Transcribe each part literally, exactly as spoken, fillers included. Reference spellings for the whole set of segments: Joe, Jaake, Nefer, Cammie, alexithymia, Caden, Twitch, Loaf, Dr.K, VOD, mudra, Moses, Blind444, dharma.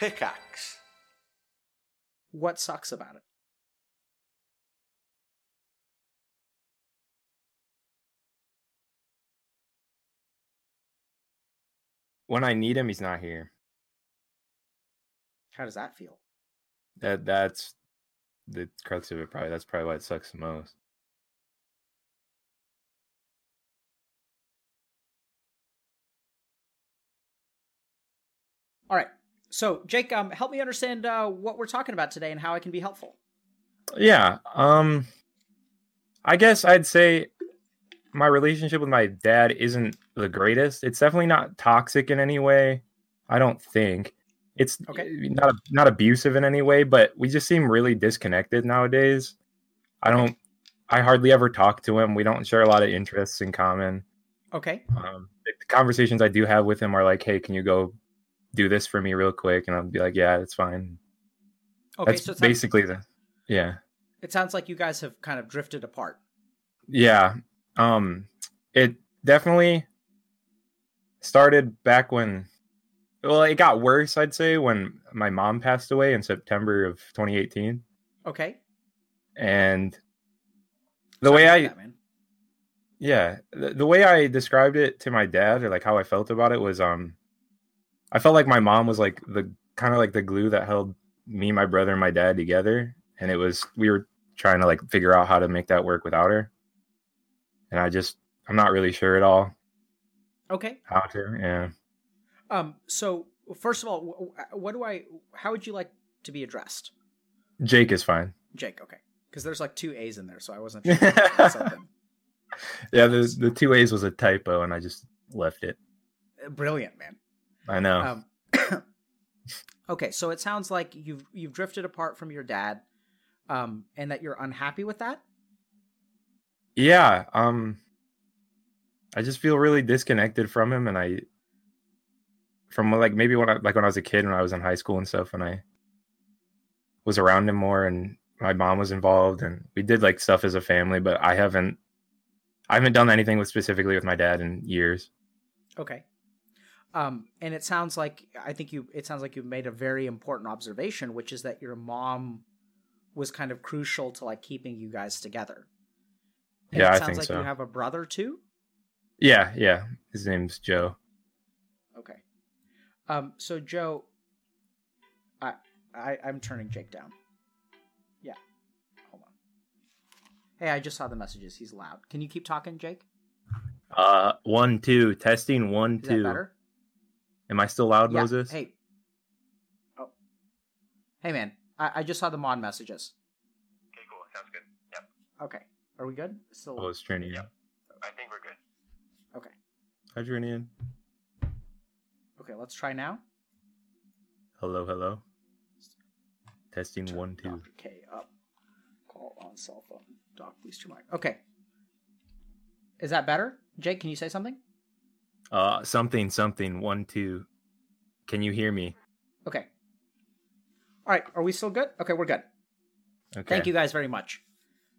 Pickaxe. What sucks about it? When I need him, he's not here. How does that feel? That that's the crux of it, probably. That's probably why it sucks the most. All right. So, Jake, um, help me understand uh, what we're talking about today and how I can be helpful. Yeah. Um, I guess I'd say my relationship with my dad isn't the greatest. It's definitely not toxic in any way, I don't think. It's okay. not not abusive in any way, but we just seem really disconnected nowadays. I don't. I hardly ever talk to him. We don't share a lot of interests in common. Okay. Um, the conversations I do have with him are like, "Hey, can you go do this for me real quick?" And I'll be like, "Yeah, it's fine." Okay. That's so it's basically the yeah. It sounds like you guys have kind of drifted apart. Yeah. Um. It definitely started back when. Well, it got worse, I'd say, when my mom passed away in September of twenty eighteen. Okay. And the Sorry way I, that, man. yeah, the, the way I described it to my dad, or like how I felt about it, was um, I felt like my mom was like the kind of like the glue that held me, my brother, and my dad together, and it was we were trying to like figure out how to make that work without her, and I just I'm not really sure at all. Okay. How to yeah. Um, so first of all, what do I, how would you like to be addressed? Jake is fine. Jake. Okay. Cause there's like two A's in there. So I wasn't sure. Yeah. The, the two A's was a typo and I just left it. Brilliant, man. I know. Um, okay. So it sounds like you've, you've drifted apart from your dad, um, and that you're unhappy with that. Yeah. Um, I just feel really disconnected from him and I, From like maybe when I like when I was a kid, when I was in high school and stuff, and I was around him more, and my mom was involved, and we did like stuff as a family. But I haven't, I haven't done anything with specifically with my dad in years. Okay, um, and it sounds like I think you. It sounds like you've made a very important observation, which is that your mom was kind of crucial to like keeping you guys together. And yeah, it sounds I think like so. You have a brother too. Yeah, yeah. His name's Joe. Okay. Um, so Joe, I, I, I'm turning Jake down. Yeah. Hold on. Hey, I just saw the messages. He's loud. Can you keep talking, Jake? Uh, one, two, testing one, Is two. Is that better? Am I still loud, yeah. Moses? Hey. Oh. Hey man, I, I just saw the mod messages. Okay, cool. Sounds good. Yep. Okay. Are we good? Still. Oh, it's turning in. Yep. I think we're good. Okay. How'd you turn in? Okay, let's try now. Hello, hello. Testing Turn one, two. Doctor K up. Call on cell phone. Doc, please to mic. Okay. Is that better? Jake, can you say something? Uh, something, something. One, two. Can you hear me? Okay. All right. Are we still good? Okay, we're good. Okay. Thank you guys very much.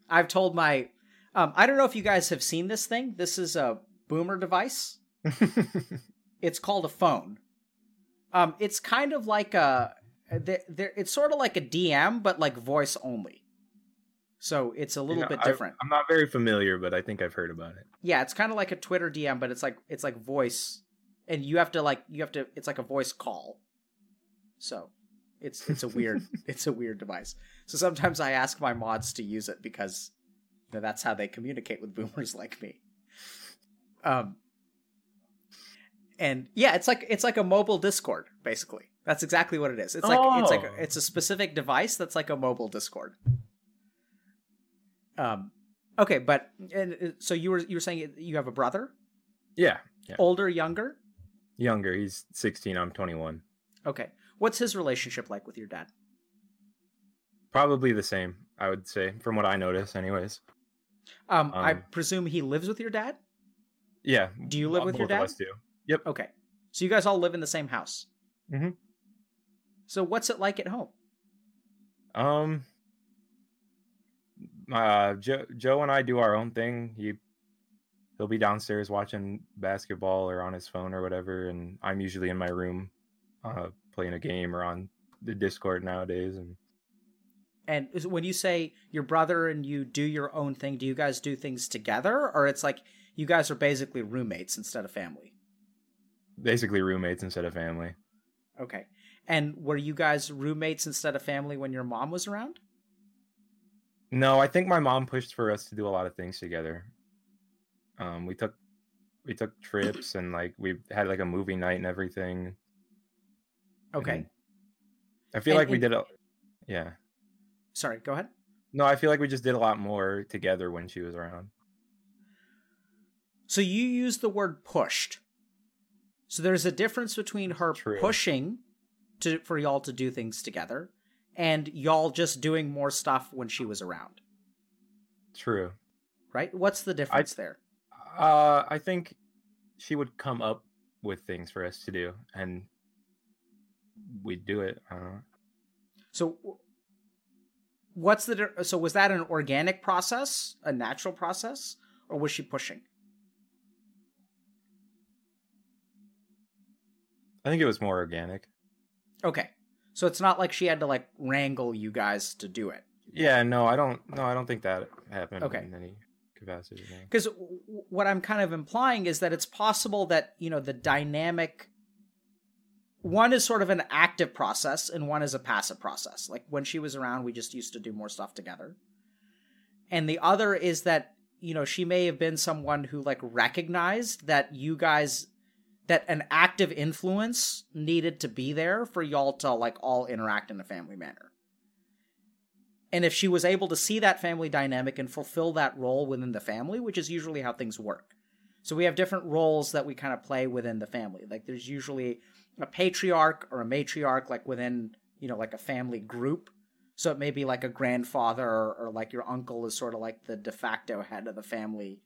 I've told my... Um, I don't know if you guys have seen this thing. This is a boomer device. It's called a phone. Um, it's kind of like a, they're, they're, it's sort of like a D M, but like voice only. So it's a little you know, bit different. I, I'm not very familiar, but I think I've heard about it. Yeah, it's kind of like a Twitter D M, but it's like it's like voice, and you have to like you have to. It's like a voice call. So, it's it's a weird it's a weird device. So sometimes I ask my mods to use it because you know, that's how they communicate with boomers like me. Um. And yeah, it's like it's like a mobile Discord, basically. That's exactly what it is. It's like oh. it's like a, it's a specific device that's like a mobile Discord. Um, okay, but and so you were you were saying you have a brother? Yeah. yeah. Older, younger? Younger. He's sixteen. I'm twenty-one. Okay. What's his relationship like with your dad? Probably the same, I would say, from what I notice, anyways. Um, um I presume he lives with your dad. Yeah. Do you live with your dad? Both of us do. Yep. Okay. So you guys all live in the same house. Mm-hmm. So what's it like at home? Um, uh, Joe, Joe and I do our own thing. He, he'll be downstairs watching basketball or on his phone or whatever. And I'm usually in my room, uh, playing a game or on the Discord nowadays. And and when you say your brother and you do your own thing, do you guys do things together, or it's like you guys are basically roommates instead of family? Basically roommates instead of family. Okay. And were you guys roommates instead of family when your mom was around? No, I think my mom pushed for us to do a lot of things together. Um, we took we took trips and like we had like a movie night and everything. Okay. And I feel and, like we and, did a yeah. Sorry, go ahead. No, I feel like we just did a lot more together when she was around. So you use the word pushed. So there's a difference between her True. pushing to for y'all to do things together and y'all just doing more stuff when she was around. True. Right? What's the difference I, there? Uh, I think she would come up with things for us to do and we'd do it. I don't know. So what's the so was that an organic process, a natural process, or was she pushing? I think it was more organic. Okay. So it's not like she had to like wrangle you guys to do it. Yeah, no, I don't no, I don't think that happened okay. in any capacity. Cuz w- what I'm kind of implying is that it's possible that, you know, the dynamic one is sort of an active process and one is a passive process. Like when she was around, we just used to do more stuff together. And the other is that, you know, she may have been someone who like recognized that you guys that an active influence needed to be there for y'all to like all interact in a family manner. And if she was able to see that family dynamic and fulfill that role within the family, which is usually how things work. So we have different roles that we kind of play within the family. Like there's usually a patriarch or a matriarch, like within, you know, like a family group. So it may be like a grandfather or, or like your uncle is sort of like the de facto head of the family,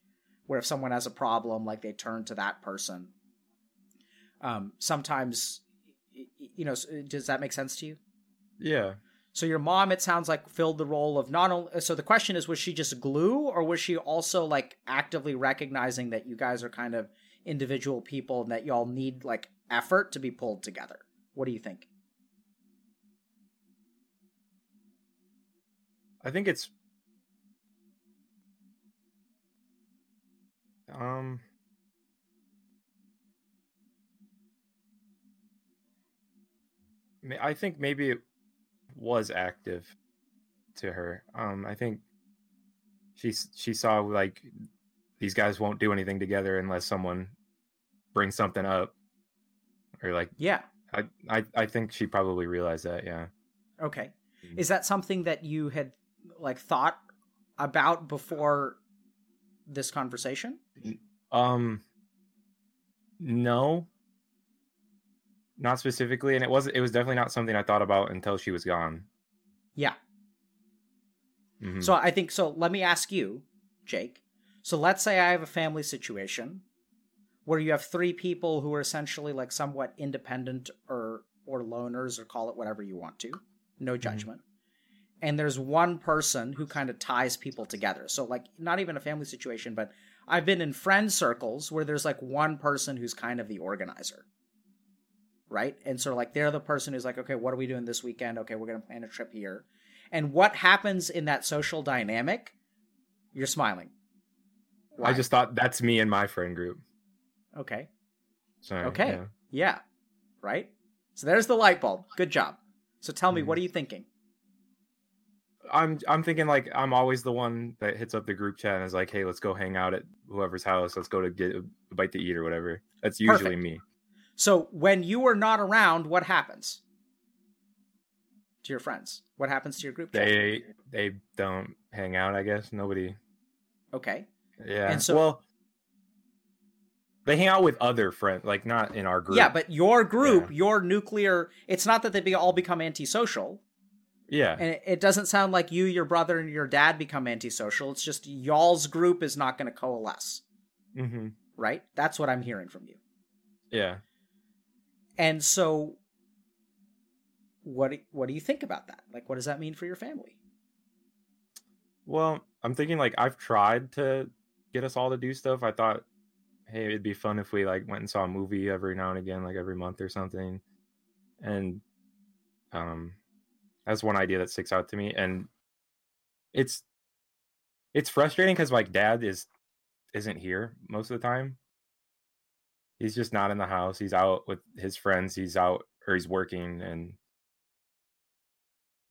where if someone has a problem, like they turn to that person. Um, sometimes, you know, does that make sense to you? Yeah. So your mom, it sounds like, filled the role of not only, so the question is, was she just glue or was she also like actively recognizing that you guys are kind of individual people and that y'all need like effort to be pulled together? What do you think? I think it's, um, I think maybe it was active to her. Um, I think she she saw like these guys won't do anything together unless someone brings something up, or like yeah. I I, I think she probably realized that. Yeah. Okay. Is that something that you had like thought about before this conversation? Um. No. Not specifically, and it was it was definitely not something I thought about until she was gone. Yeah. Mm-hmm. So I think, so let me ask you, Jake. So let's say I have a family situation where you have three people who are essentially like somewhat independent or, or loners, or call it whatever you want to. No judgment. Mm-hmm. And there's one person who kind of ties people together. So like not even a family situation, but I've been in friend circles where there's like one person who's kind of the organizer. Right? And so like they're the person who's like, okay, what are we doing this weekend? Okay, we're going to plan a trip here. And what happens in that social dynamic? You're smiling. Why? I just thought that's me and my friend group. Okay. Sorry, okay. Yeah. yeah. Right? So there's the light bulb. Good job. So tell me, mm-hmm. what are you thinking? I'm I'm thinking like I'm always the one that hits up the group chat and is like, hey, let's go hang out at whoever's house. Let's go to get a bite to eat or whatever. That's usually Perfect. me. So when you are not around, what happens to your friends? What happens to your group chat? They they don't hang out, I guess. Nobody. Okay. Yeah. And so, well, they hang out with other friends, like not in our group. Yeah, but your group, yeah. your nuclear, it's not that they be all become antisocial. Yeah. And it, it doesn't sound like you, your brother, and your dad become antisocial. It's just y'all's group is not going to coalesce. Mm-hmm. Right? That's what I'm hearing from you. Yeah. And so, what do, what do you think about that? Like, what does that mean for your family? Well, I'm thinking, like, I've tried to get us all to do stuff. I thought, hey, it'd be fun if we, like, went and saw a movie every now and again, like, every month or something. And um, that's one idea that sticks out to me. And it's it's frustrating because like dad is isn't here most of the time. He's just not in the house. He's out with his friends. He's out or he's working, and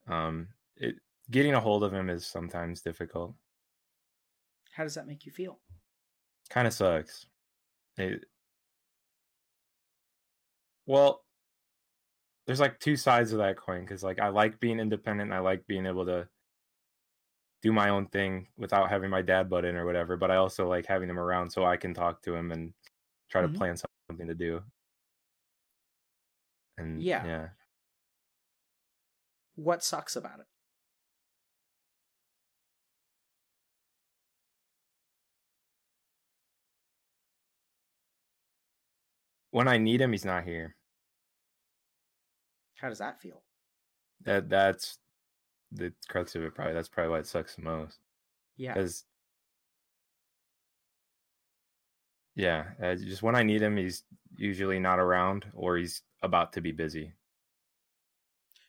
um, it, getting a hold of him is sometimes difficult. How does that make you feel? Kind of sucks. It, well, there's like two sides of that coin because like I like being independent and I like being able to do my own thing without having my dad butt in or whatever. But I also like having him around so I can talk to him and try mm-hmm. to plan something to do. And yeah. yeah. What sucks about it? When I need him, he's not here. How does that feel? That that's the crux of it. Probably that's probably why it sucks the most. Yeah. Because yeah, uh, just when I need him, he's usually not around, or he's about to be busy.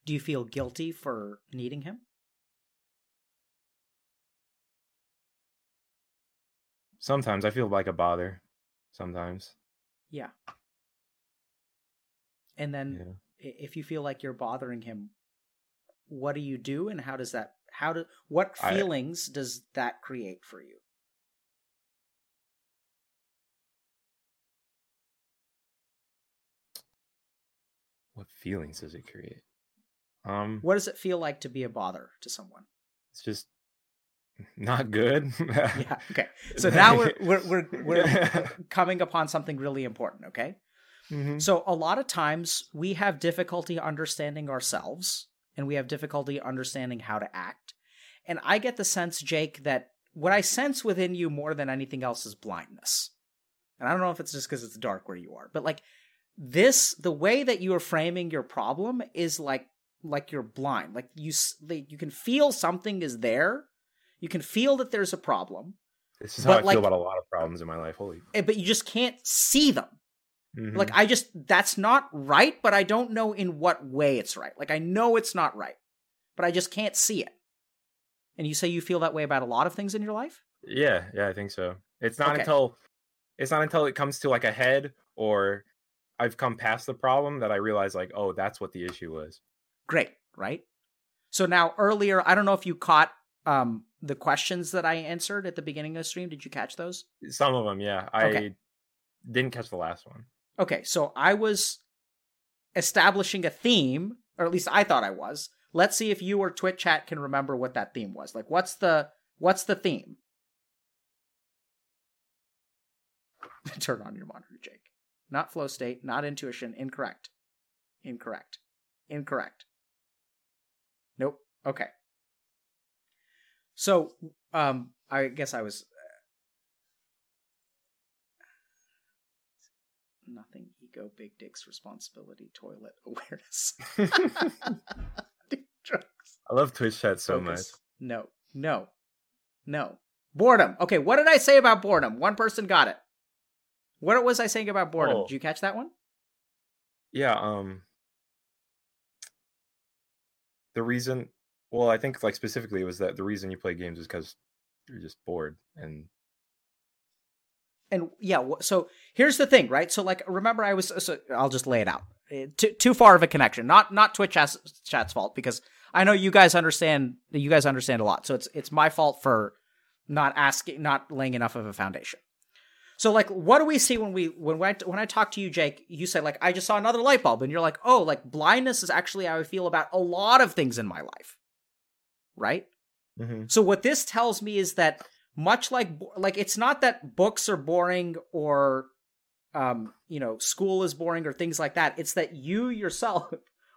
Do you feel guilty for needing him? Sometimes I feel like a bother. Sometimes. Yeah. And then. Yeah. If you feel like you're bothering him, what do you do, and how does that? How do what feelings I, does that create for you? What feelings does it create? Um, what does it feel like to be a bother to someone? It's just not good. Yeah. Okay. So now we're we're we're, we're coming upon something really important. Okay. Mm-hmm. So a lot of times we have difficulty understanding ourselves, and we have difficulty understanding how to act. And I get the sense, Jake, that what I sense within you more than anything else is blindness. And I don't know if it's just because it's dark where you are, but like this, the way that you are framing your problem is like, like you're blind. Like you, like you can feel something is there. You can feel that there's a problem. This is how I like, feel about a lot of problems in my life. Holy, but you just can't see them. Mm-hmm. Like, I just, that's not right, but I don't know in what way it's right. Like, I know it's not right, but I just can't see it. And you say you feel that way about a lot of things in your life? Yeah, yeah, I think so. It's not okay. until, it's not until it comes to, like, a head or I've come past the problem that I realize, like, oh, that's what the issue was. Great, right? So now, earlier, I don't know if you caught um, the questions that I answered at the beginning of the stream. Did you catch those? Some of them, yeah. I okay. didn't catch the last one. Okay, so I was establishing a theme, or at least I thought I was. Let's see if you or Twitch chat can remember what that theme was. Like, what's the what's the theme? Turn on your monitor, Jake. Not flow state, not intuition. Incorrect. Incorrect. Incorrect. Nope. Okay. So, um, I guess I was... Nothing, ego, big dicks, responsibility, toilet, awareness. Drugs. I love Twitch chat so Focus. much. No, no, no. Boredom. Okay, what did I say about boredom? One person got it. What was I saying about boredom? Oh. Did you catch that one? Yeah. Um. The reason, well, I think like specifically was that the reason you play games is because you're just bored and. And yeah, so here's the thing, right? So like, remember I was, so I'll just lay it out. Too, too far of a connection, not, not Twitch chat's fault, because I know you guys understand, you guys understand a lot. So it's, it's my fault for not asking, not laying enough of a foundation. So like, what do we see when we, when, when I, when I talk to you, Jake, you say like, I just saw another light bulb, and you're like, oh, like blindness is actually how I feel about a lot of things in my life. Right. Mm-hmm. So what this tells me is that much like, like, it's not that books are boring or, um, you know, school is boring or things like that. It's that you yourself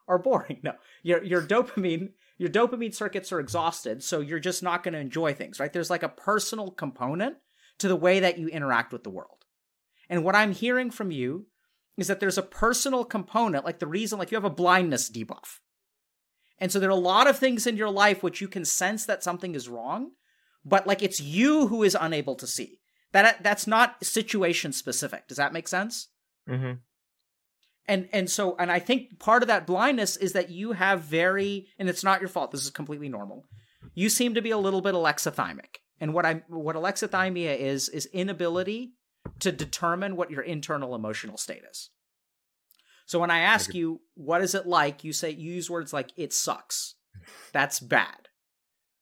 are boring. No, your your dopamine, your dopamine circuits are exhausted, so you're just not going to enjoy things, right? There's like a personal component to the way that you interact with the world. And what I'm hearing from you is that there's a personal component, like the reason, like you have a blindness debuff. And so there are a lot of things in your life which you can sense that something is wrong, but like it's you who is unable to see. That that's not situation specific. Does that make sense? Mm-hmm. And and so, and I think part of that blindness is that you have very, and it's not your fault, this is completely normal, you seem to be a little bit alexithymic. And what I what alexithymia is, is inability to determine what your internal emotional state is. So when I ask you, what is it like, you say, you use words like, it sucks. That's bad,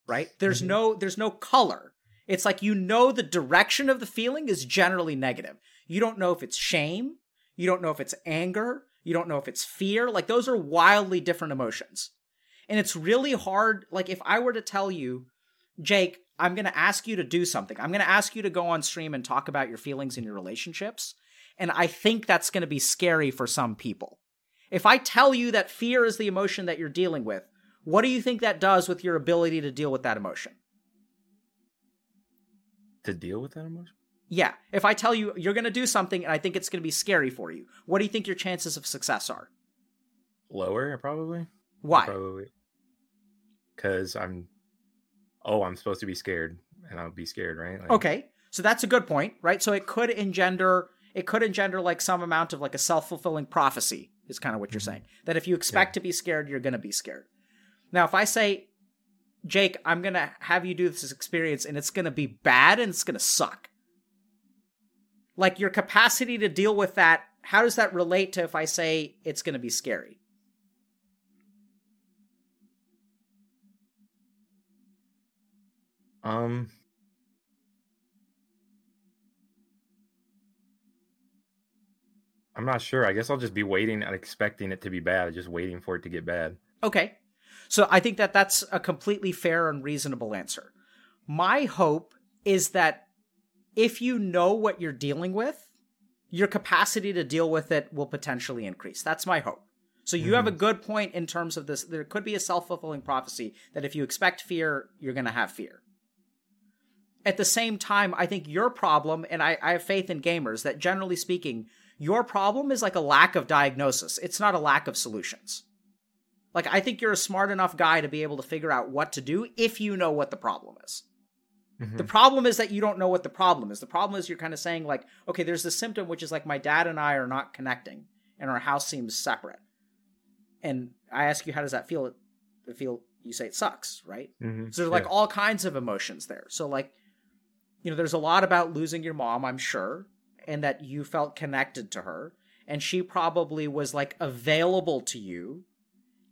right? There's no, there's no color. It's like, you know, the direction of the feeling is generally negative. You don't know if it's shame. You don't know if it's anger. You don't know if it's fear. Like, those are wildly different emotions. And it's really hard. Like, if I were to tell you, Jake, I'm going to ask you to do something. I'm going to ask you to go on stream and talk about your feelings in your relationships. And I think that's going to be scary for some people. If I tell you that fear is the emotion that you're dealing with, what do you think that does with your ability to deal with that emotion? To deal with that emotion? Yeah. If I tell you you're going to do something and I think it's going to be scary for you, what do you think your chances of success are? Lower, probably. Why? Probably. Because I'm, oh, I'm supposed to be scared, and I'll be scared, right? Like, okay. So that's a good point, right? So it could engender, it could engender like some amount of like a self-fulfilling prophecy is kind of what you're saying. That if you expect yeah. to be scared, you're going to be scared. Now, if I say, Jake, I'm going to have you do this experience and it's going to be bad and it's going to suck. Like, your capacity to deal with that, how does that relate to if I say it's going to be scary? Um, I'm not sure. I guess I'll just be waiting and expecting it to be bad, just waiting for it to get bad. Okay. So I think that that's a completely fair and reasonable answer. My hope is that if you know what you're dealing with, your capacity to deal with it will potentially increase. That's my hope. So you mm-hmm. have a good point in terms of this. There could be a self-fulfilling prophecy that if you expect fear, you're going to have fear. At the same time, I think your problem, and I, I have faith in gamers, that generally speaking, your problem is like a lack of diagnosis. It's not a lack of solutions. Like, I think you're a smart enough guy to be able to figure out what to do if you know what the problem is. Mm-hmm. The problem is that you don't know what the problem is. The problem is you're kind of saying like, okay, there's this symptom, which is like, my dad and I are not connecting and our house seems separate. And I ask you, how does that feel? It feel, you say it sucks, right? Mm-hmm. So there's like yeah. all kinds of emotions there. So like, you know, there's a lot about losing your mom, I'm sure. And that you felt connected to her. And she probably was like available to you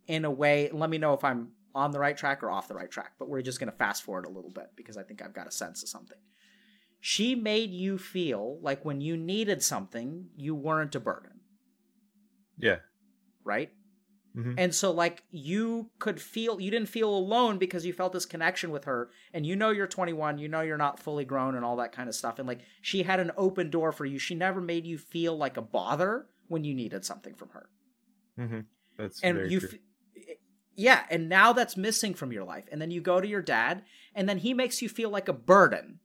in a way. Let me know if I'm on the right track or off the right track, but we're just going to fast forward a little bit because I think I've got a sense of something. She made you feel like when you needed something, you weren't a burden. Yeah. Right? Mm-hmm. And so like you could feel, you didn't feel alone because you felt this connection with her, and you know you're twenty-one, you know you're not fully grown and all that kind of stuff. And like she had an open door for you. She never made you feel like a bother when you needed something from her. Mm-hmm. That's and very you true. F- Yeah, and now that's missing from your life. And then you go to your dad, and then he makes you feel like a burden,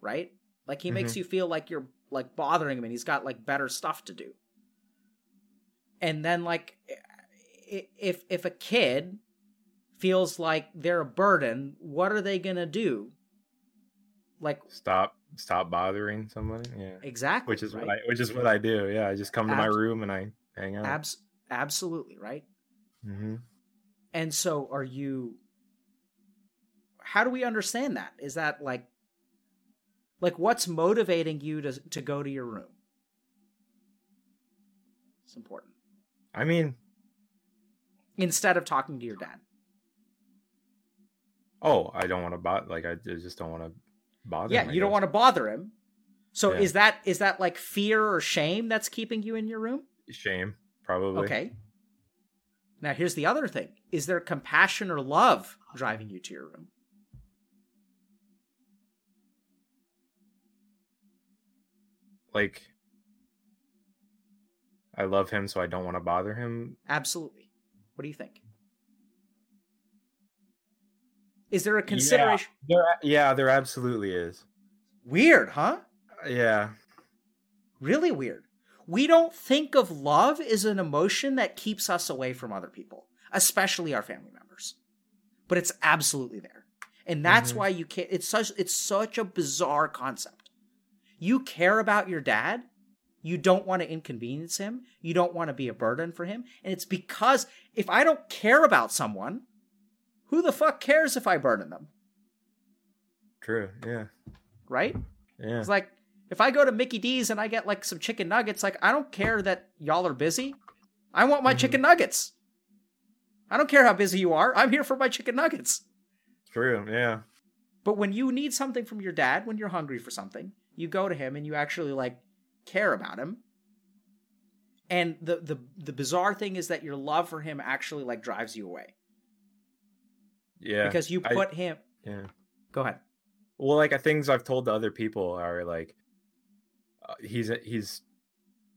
right? Like he mm-hmm. makes you feel like you're like bothering him, and he's got like better stuff to do. And then like if if a kid feels like they're a burden, what are they gonna do? Like stop stop bothering somebody. Yeah, exactly. Which is right? what I, which is what I do. Yeah, I just come to Abs- my room and I hang out. Abs- absolutely right. Mm-hmm. And so are you, how do we understand that? Is that like, like what's motivating you to, to go to your room? It's important. I mean. Instead of talking to your dad. Oh, I don't want to bother. Like, I just don't want to bother yeah, him. Yeah, you don't want to bother him. So yeah. is that, is that like fear or shame that's keeping you in your room? Shame, probably. Okay. Now, here's the other thing. Is there compassion or love driving you to your room? Like, I love him, so I don't want to bother him. Absolutely. What do you think? Is there a consideration? Yeah, there, yeah, there absolutely is. Weird, huh? Yeah. Really weird. We don't think of love as an emotion that keeps us away from other people, especially our family members. But it's absolutely there. And that's mm-hmm. why you can't, it's such, it's such a bizarre concept. You care about your dad. You don't want to inconvenience him. You don't want to be a burden for him. And it's because if I don't care about someone, who the fuck cares if I burden them? True, yeah. Right? Yeah. It's like, if I go to Mickey D's and I get like some chicken nuggets, like I don't care that y'all are busy. I want my mm-hmm. chicken nuggets. I don't care how busy you are. I'm here for my chicken nuggets. True, yeah. But when you need something from your dad, when you're hungry for something, you go to him and you actually like care about him. And the the, the bizarre thing is that your love for him actually like drives you away. Yeah. Because you put I, him... Yeah. Go ahead. Well, like things I've told to other people are like, uh, he's he's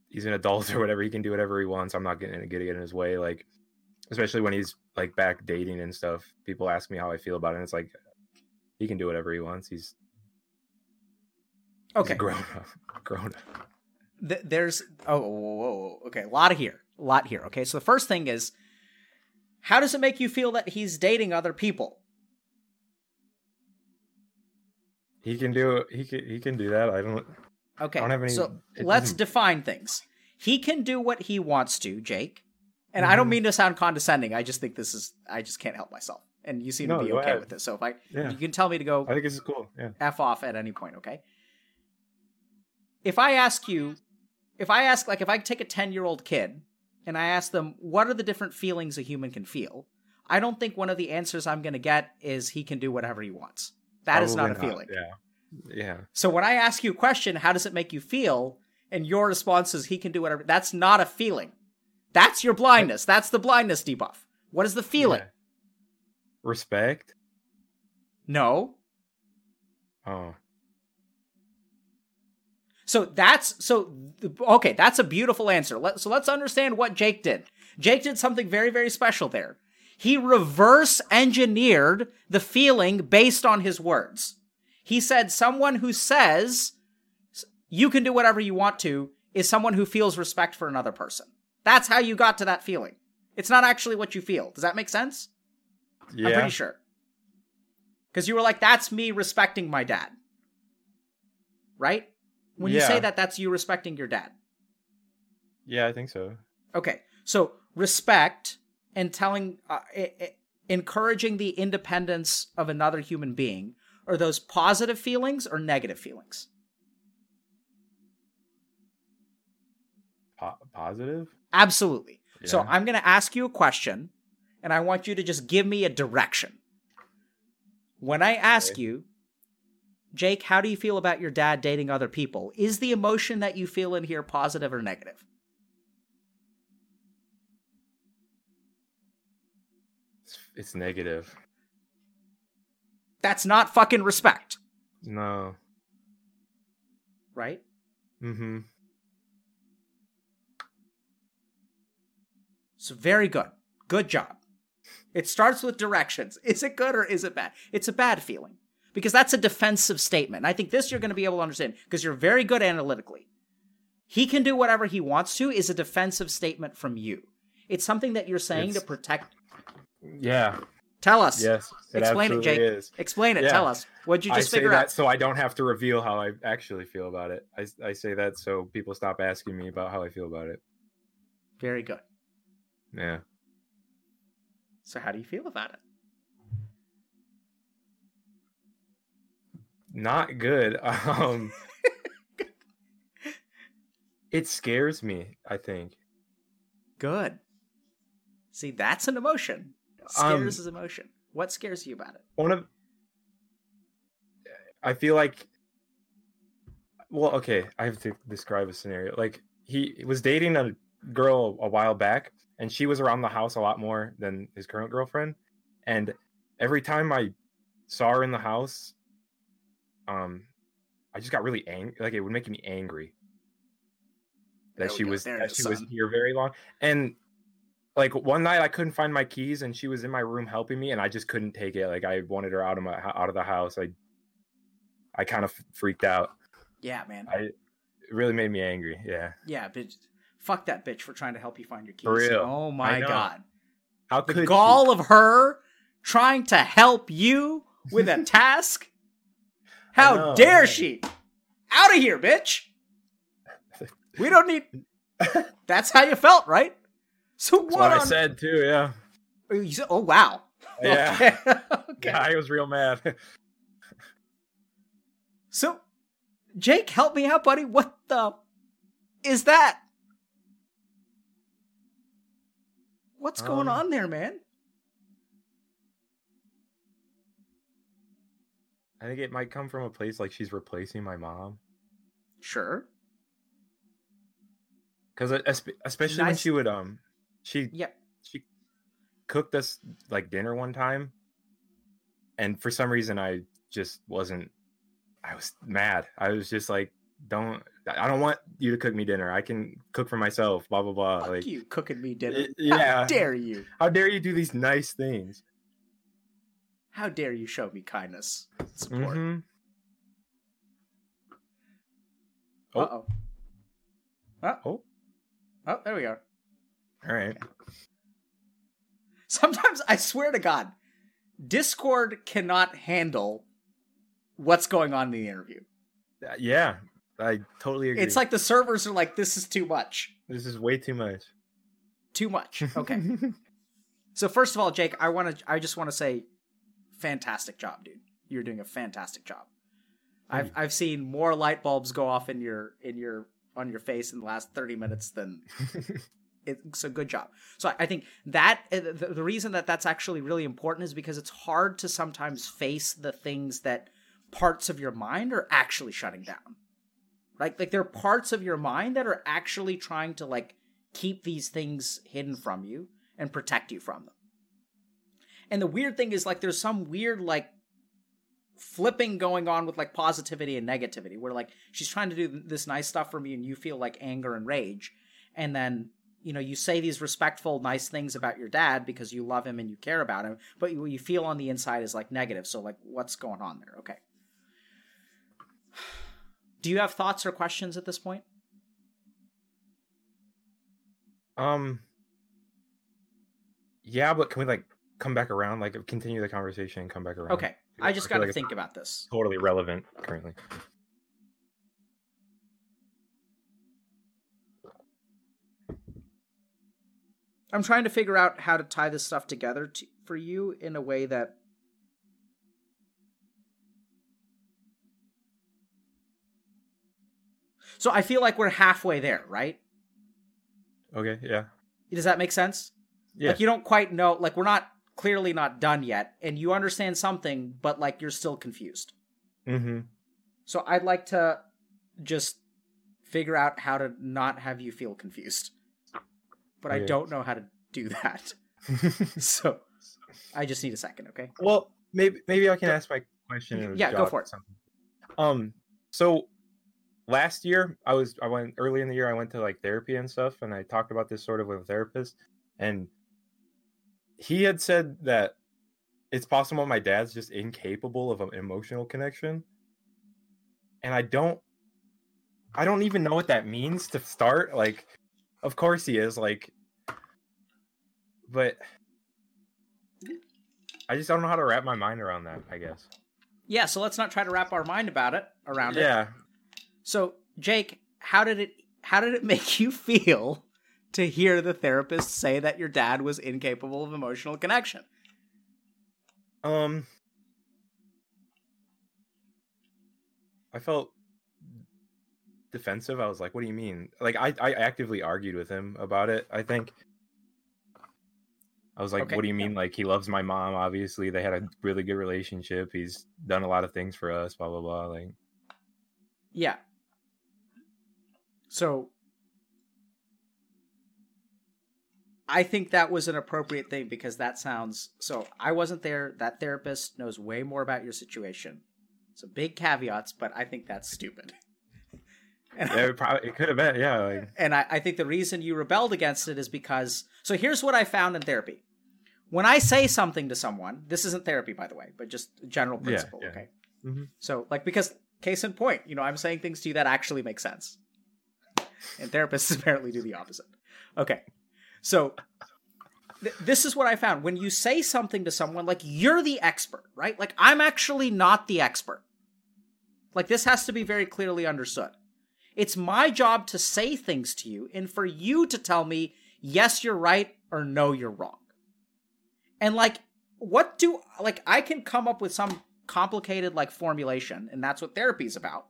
he's an adult or whatever. He can do whatever he wants. I'm not getting, getting in his way. Like, especially when he's like back dating and stuff, people ask me how I feel about it. And it's like, he can do whatever he wants. He's okay. He's grown up. Grown up. Th- there's oh whoa, whoa, okay. A lot of here. A lot here. Okay. So the first thing is, how does it make you feel that he's dating other people? He can do he can he can do that. I don't. Okay. I don't have any, so let's define things. He can do what he wants to, Jake. And mm-hmm. I don't mean to sound condescending. I just think this is. I just can't help myself. And you seem no, to be okay I, with it. So if I, yeah. you can tell me to go. I think this is cool. Yeah. F off at any point. Okay. If I ask you, if I ask like if I take a ten-year-old kid and I ask them what are the different feelings a human can feel, I don't think one of the answers I'm going to get is he can do whatever he wants. That Probably is not a not. feeling. Yeah. Yeah. So when I ask you a question, how does it make you feel? And your response is he can do whatever. That's not a feeling. That's your blindness. That's the blindness debuff. What is the feeling? Yeah. Respect? No. Oh. So that's so okay, that's a beautiful answer. Let, so let's understand what Jake did. Jake did something very, very special there. He reverse engineered the feeling based on his words. He said someone who says you can do whatever you want to is someone who feels respect for another person. That's how you got to that feeling. It's not actually what you feel. Does that make sense? Yeah. I'm pretty sure. Because you were like, that's me respecting my dad. Right? When yeah. you say that, that's you respecting your dad. Yeah, I think so. Okay. So respect... and telling, uh, it, it, encouraging the independence of another human being, are those positive feelings or negative feelings? Po- positive? Absolutely. Yeah. So I'm going to ask you a question, and I want you to just give me a direction. When I ask okay. you, Jake, how do you feel about your dad dating other people? Is the emotion that you feel in here positive or negative? It's negative. That's not fucking respect. No. Right? Mm-hmm. So very good. Good job. It starts with directions. Is it good or is it bad? It's a bad feeling. Because that's a defensive statement. I think this you're going to be able to understand because you're very good analytically. He can do whatever he wants to is a defensive statement from you. It's something that you're saying it's... to protect... Yeah. Tell us. Yes. It Explain it, Jake. Is. Explain it. Yeah. Tell us. What'd you just I figure say that out? So I don't have to reveal how I actually feel about it. I, I say that so people stop asking me about how I feel about it. Very good. Yeah. So how do you feel about it? Not good. Um, it scares me, I think. Good. See, that's an emotion. Scares um, is emotion. What scares you about it? One of, I feel like, well, okay, I have to describe a scenario. Like, he was dating a girl a while back, and she was around the house a lot more than his current girlfriend. And every time I saw her in the house, um, I just got really angry. Like, it would make me angry that she was that she wasn't here very long. And like one night I couldn't find my keys and she was in my room helping me and I just couldn't take it. Like I wanted her out of my, out of the house. I, I kind of freaked out. Yeah, man. I, it really made me angry. Yeah. Yeah. Bitch. Fuck that bitch for trying to help you find your keys. For real. Oh my God. How could the gall she? of her trying to help you with a task? How know, dare man. she? Out of here, bitch. We don't need... That's how you felt, right? So what, what on... I said, too, yeah. You said, oh, wow. Yeah. Okay. Okay. I was real mad. So, Jake, help me out, buddy. What the... is that? What's um... going on there, man? I think it might come from a place like she's replacing my mom. Sure. Because especially nice. When she would, um, she yeah. she cooked us like dinner one time. And for some reason, I just wasn't, I was mad. I was just like, don't, I don't want you to cook me dinner. I can cook for myself, blah, blah, blah. Fuck like you cooking me dinner. It, yeah. How dare you? How dare you do these nice things? How dare you show me kindness and support? Mm-hmm. Oh. Uh-oh. Oh. Oh, there we are. All right. Okay. Sometimes, I swear to God, Discord cannot handle what's going on in the interview. Uh, yeah, I totally agree. It's like the servers are like, this is too much. This is way too much. Too much. Okay. So first of all, Jake, I want to. I just want to say... fantastic job, dude. You're doing a fantastic job. I've I've seen more light bulbs go off in your in your on your face in the last thirty minutes than it, so good job. So I, I think that the, the reason that that's actually really important is because it's hard to sometimes face the things that parts of your mind are actually shutting down. Right? Like there are parts of your mind that are actually trying to like keep these things hidden from you and protect you from them. And the weird thing is, like, there's some weird, like, flipping going on with, like, positivity and negativity, where, like, she's trying to do this nice stuff for me, and you feel, like, anger and rage. And then, you know, you say these respectful, nice things about your dad because you love him and you care about him, but what you feel on the inside is, like, negative. So, like, what's going on there? Okay. Do you have thoughts or questions at this point? Um. Yeah, but can we, like... come back around, like continue the conversation and come back around. Okay. I just I gotta like think about this. Totally relevant currently. I'm trying to figure out how to tie this stuff together to, for you in a way that so I feel like we're halfway there, right? Okay, yeah. Does that make sense? Yeah. Like you don't quite know, like we're not clearly not done yet, and you understand something, but like you're still confused. Mm-hmm. So I'd like to just figure out how to not have you feel confused, but yes. I don't know how to do that. So I just need a second, okay? Well, maybe maybe I can go. Ask my question. Yeah, go for it. Um, so last year I was I went early in the year I went to like therapy and stuff, and I talked about this sort of with a therapist, and he had said that it's possible my dad's just incapable of an emotional connection. And I don't, I don't even know what that means to start. Like, of course he is, like, but I just don't know how to wrap my mind around that, I guess. Yeah. So let's not try to wrap our mind about it around yeah. it. Yeah. So Jake, how did it, how did it make you feel to hear the therapist say that your dad was incapable of emotional connection? Um, I felt defensive. I was like, what do you mean? Like, I, I actively argued with him about it, I think. I was like, okay. What do you mean? Like, he loves my mom, obviously. They had a really good relationship. He's done a lot of things for us, blah, blah, blah. Like, yeah. So... I think that was an appropriate thing because that sounds... So I wasn't there. That therapist knows way more about your situation. So big caveats, but I think that's stupid. And yeah, I, it, probably, it could have been, yeah. Like... And I, I think the reason you rebelled against it is because... So here's what I found in therapy. When I say something to someone... This isn't therapy, by the way, but just a general principle, yeah, yeah. Okay? Mm-hmm. So, like, because case in point, you know, I'm saying things to you that actually make sense. And therapists apparently do the opposite. Okay. So th- this is what I found. When you say something to someone, like, you're the expert, right? Like, I'm actually not the expert. Like, this has to be very clearly understood. It's my job to say things to you and for you to tell me, yes, you're right, or no, you're wrong. And like, what do, like, I can come up with some complicated like formulation, and that's what therapy is about,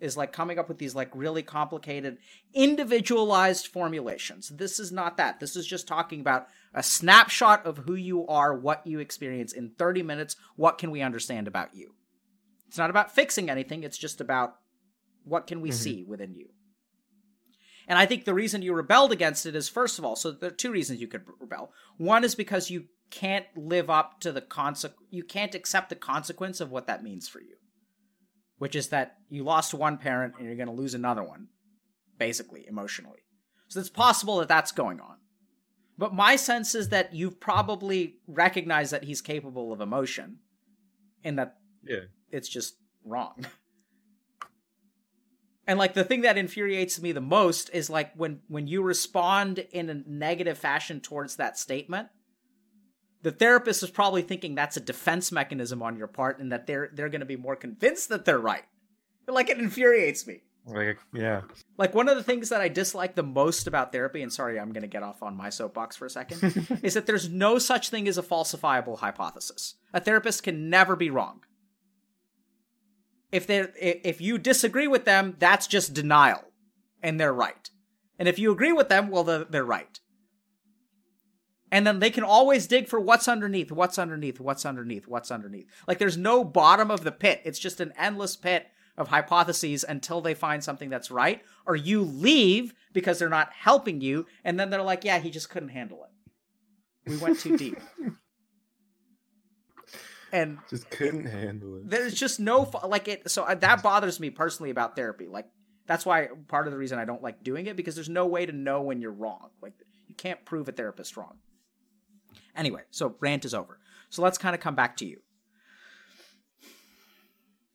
is like coming up with these like really complicated individualized formulations. This is not that. This is just talking about a snapshot of who you are, what you experience in thirty minutes. What can we understand about you? It's not about fixing anything. It's just about what can we mm-hmm. see within you. And I think the reason you rebelled against it is, first of all, so there are two reasons you could rebel. One is because you can't live up to the consequence, you can't accept the consequence of what that means for you, which is that you lost one parent and you're going to lose another one, basically, emotionally. So it's possible that that's going on. But my sense is that you've probably recognized that he's capable of emotion and that yeah. it's just wrong. And, like, the thing that infuriates me the most is, like, when, when you respond in a negative fashion towards that statement, the therapist is probably thinking that's a defense mechanism on your part and that they're they're going to be more convinced that they're right. But, like, it infuriates me. Like, yeah. Like, one of the things that I dislike the most about therapy, and sorry, I'm going to get off on my soapbox for a second, is that there's no such thing as a falsifiable hypothesis. A therapist can never be wrong. If they if you disagree with them, that's just denial, and they're right. And if you agree with them, well, they're, they're right. And then they can always dig for what's underneath, what's underneath, what's underneath, what's underneath. Like, there's no bottom of the pit. It's just an endless pit of hypotheses until they find something that's right, or you leave because they're not helping you, and then they're like, yeah, he just couldn't handle it. We went too deep. And just couldn't handle it. There's just no like it. So that bothers me personally about therapy. Like, that's why part of the reason I don't like doing it, because there's no way to know when you're wrong. Like, you can't prove a therapist wrong. Anyway, so rant is over. So let's kind of come back to you.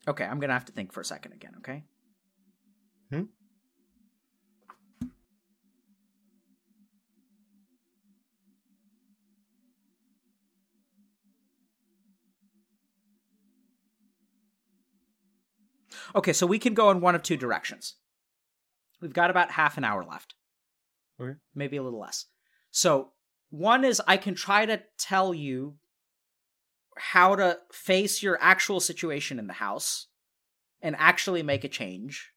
Okay, I'm going to have to think for a second again, okay? Hmm? Okay, so we can go in one of two directions. We've got about half an hour left. Okay. Maybe a little less. So one is I can try to tell you how to face your actual situation in the house and actually make a change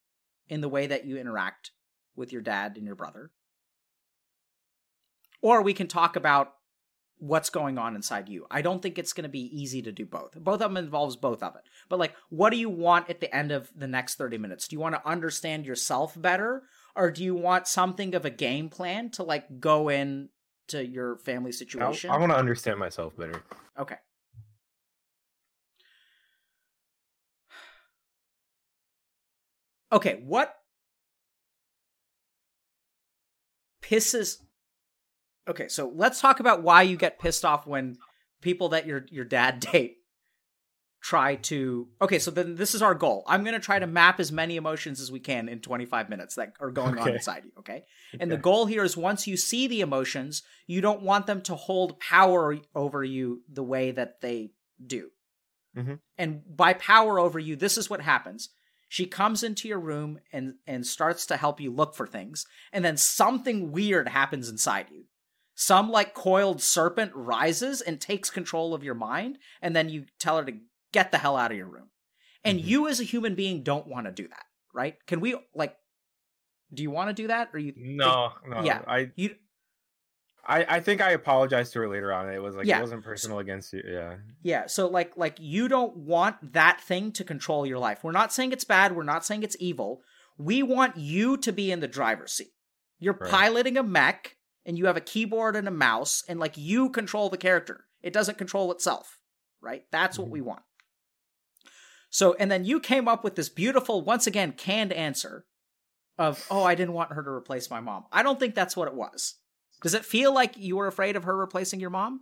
in the way that you interact with your dad and your brother. Or we can talk about what's going on inside you. I don't think it's going to be easy to do both. Both of them involves both of it. But like, what do you want at the end of the next thirty minutes? Do you want to understand yourself better? Or do you want something of a game plan to like go in to your family situation? I, I want to understand myself better. Okay. Okay, what pisses... Okay, so let's talk about why you get pissed off when people that your your dad date try to... Okay, so then this is our goal. I'm going to try to map as many emotions as we can in twenty-five minutes that are going okay. on inside you, okay? And okay. the goal here is once you see the emotions, you don't want them to hold power over you the way that they do. Mm-hmm. And by power over you, this is what happens. She comes into your room and, and starts to help you look for things, and then something weird happens inside you. Some, like, coiled serpent rises and takes control of your mind, and then you tell her to get the hell out of your room. And mm-hmm. you as a human being don't want to do that, right? Can we, like, do you want to do that? Or you? No, think, no. Yeah. I, you, I I think I apologized to her later on. It was, like, yeah. it wasn't personal so, against you, yeah. Yeah, so, like, like, you don't want that thing to control your life. We're not saying it's bad. We're not saying it's evil. We want you to be in the driver's seat. You're right. Piloting a mech. And you have a keyboard and a mouse, and, like, you control the character. It doesn't control itself, right? That's what we want. So, and then you came up with this beautiful, once again, canned answer of, oh, I didn't want her to replace my mom. I don't think that's what it was. Does it feel like you were afraid of her replacing your mom?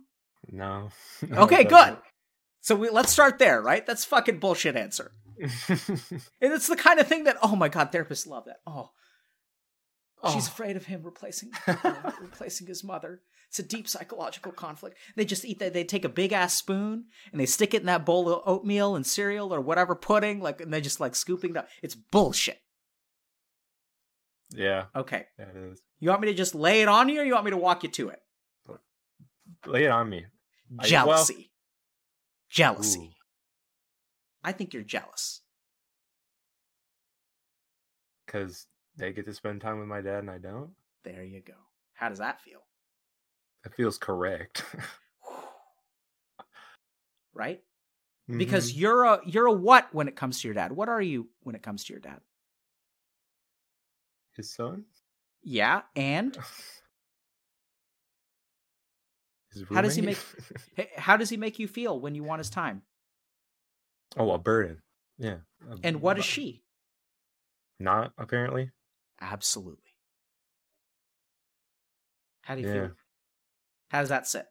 No. no okay, good. So we, let's start there, right? That's fucking bullshit answer. And it's the kind of thing that, oh my God, therapists love that. Oh. Oh. She's afraid of him replacing uh, replacing his mother. It's a deep psychological conflict. They just eat that. They take a big ass spoon and they stick it in that bowl of oatmeal and cereal or whatever pudding. Like, and they just like scooping it up. It's bullshit. Yeah. Okay. Yeah, it is. You want me to just lay it on you, or you want me to walk you to it? Lay it on me. Jealousy. Well? Jealousy. Ooh. I think you're jealous. Because they get to spend time with my dad and I don't? There you go. How does that feel? That feels correct. Right? Mm-hmm. Because you're a you're a what when it comes to your dad? What are you when it comes to your dad? His son? Yeah, and his roommate? How does he make how does he make you feel when you want his time? Oh, a burden. Yeah. A, and what a, is she? Not, apparently. Absolutely. How do you yeah. feel? How does that sit?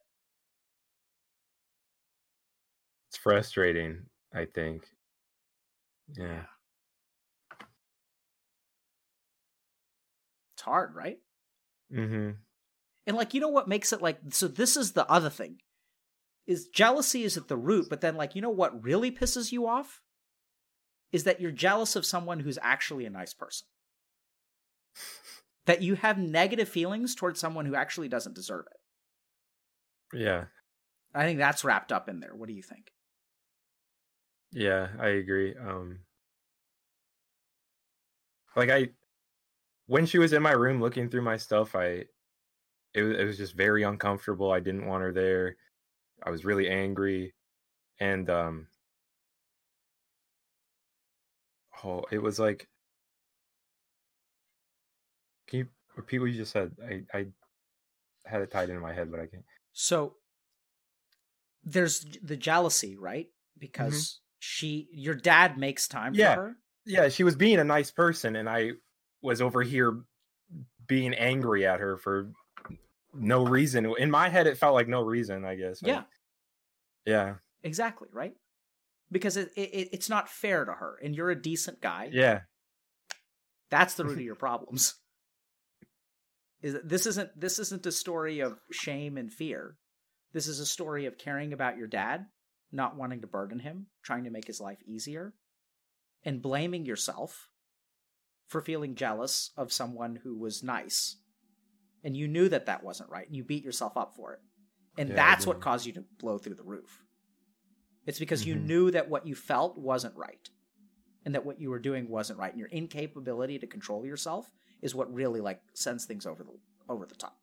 It's frustrating, I think. Yeah. It's hard, right? Mm-hmm. And, like, you know what makes it, like, so this is the other thing. Is jealousy is at the root, but then, like, you know what really pisses you off? Is that you're jealous of someone who's actually a nice person. That you have negative feelings towards someone who actually doesn't deserve it. Yeah. I think that's wrapped up in there. What do you think? Yeah, I agree. Um, like, I... When she was in my room looking through my stuff, I... It was, it was just very uncomfortable. I didn't want her there. I was really angry, and um, oh, it was like, can you repeat what you just said? I, I had it tied into my head, but I can't. So there's the jealousy, right? Because mm-hmm. she, your dad makes time yeah. for her. Yeah, she was being a nice person, and I was over here being angry at her for no reason. In my head, it felt like no reason, I guess. Yeah. Like, yeah. Exactly, right? Because it, it it's not fair to her, and you're a decent guy. Yeah. That's the root of your problems. Is this isn't this isn't a story of shame and fear. This is a story of caring about your dad, not wanting to burden him, trying to make his life easier, and blaming yourself for feeling jealous of someone who was nice. And you knew that that wasn't right, and you beat yourself up for it. And yeah, that's what caused you to blow through the roof. It's because mm-hmm. you knew that what you felt wasn't right, and that what you were doing wasn't right. And your incapability to control yourself is what really, like, sends things over the over the top.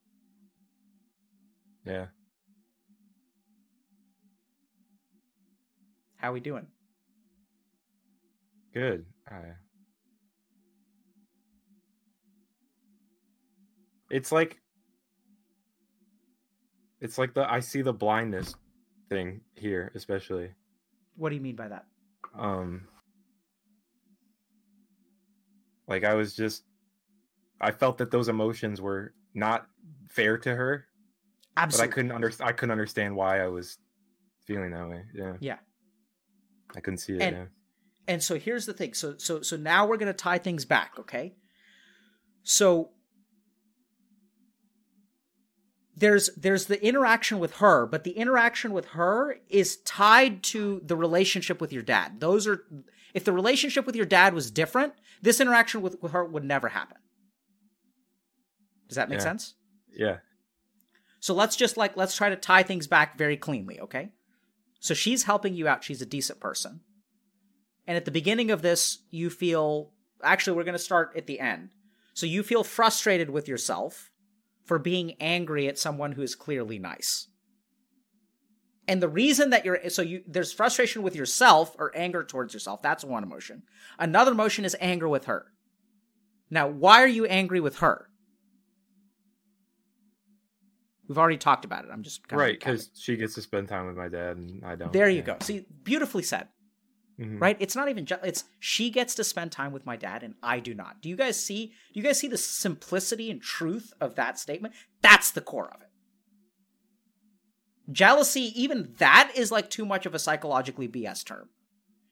Yeah. How we doing? Good. I... It's like, it's like the I see the blindness thing here, especially. What do you mean by that? Um, like I was just, I felt that those emotions were not fair to her. Absolutely. But I couldn't understand. I couldn't understand why I was feeling that way. Yeah. Yeah. I couldn't see it. And, yeah. and so here's the thing. So so so now we're gonna tie things back. Okay. So. There's there's the interaction with her, but the interaction with her is tied to the relationship with your dad. Those are if the relationship with your dad was different, this interaction with, with her would never happen. Does that make yeah. sense? Yeah. So let's just like let's try to tie things back very cleanly, okay? So she's helping you out, she's a decent person. And at the beginning of this, you feel actually we're going to start at the end. So you feel frustrated with yourself for being angry at someone who is clearly nice. And the reason that you're, so you, there's frustration with yourself or anger towards yourself. That's one emotion. Another emotion is anger with her. Now, why are you angry with her? We've already talked about it. I'm just kind of right, because she gets to spend time with my dad and I don't. There you yeah. go. See, beautifully said. Mm-hmm. Right? It's not even just, it's she gets to spend time with my dad and I do not. Do you guys see, do you guys see the simplicity and truth of that statement? That's the core of it. Jealousy, even that is like too much of a psychologically B S term.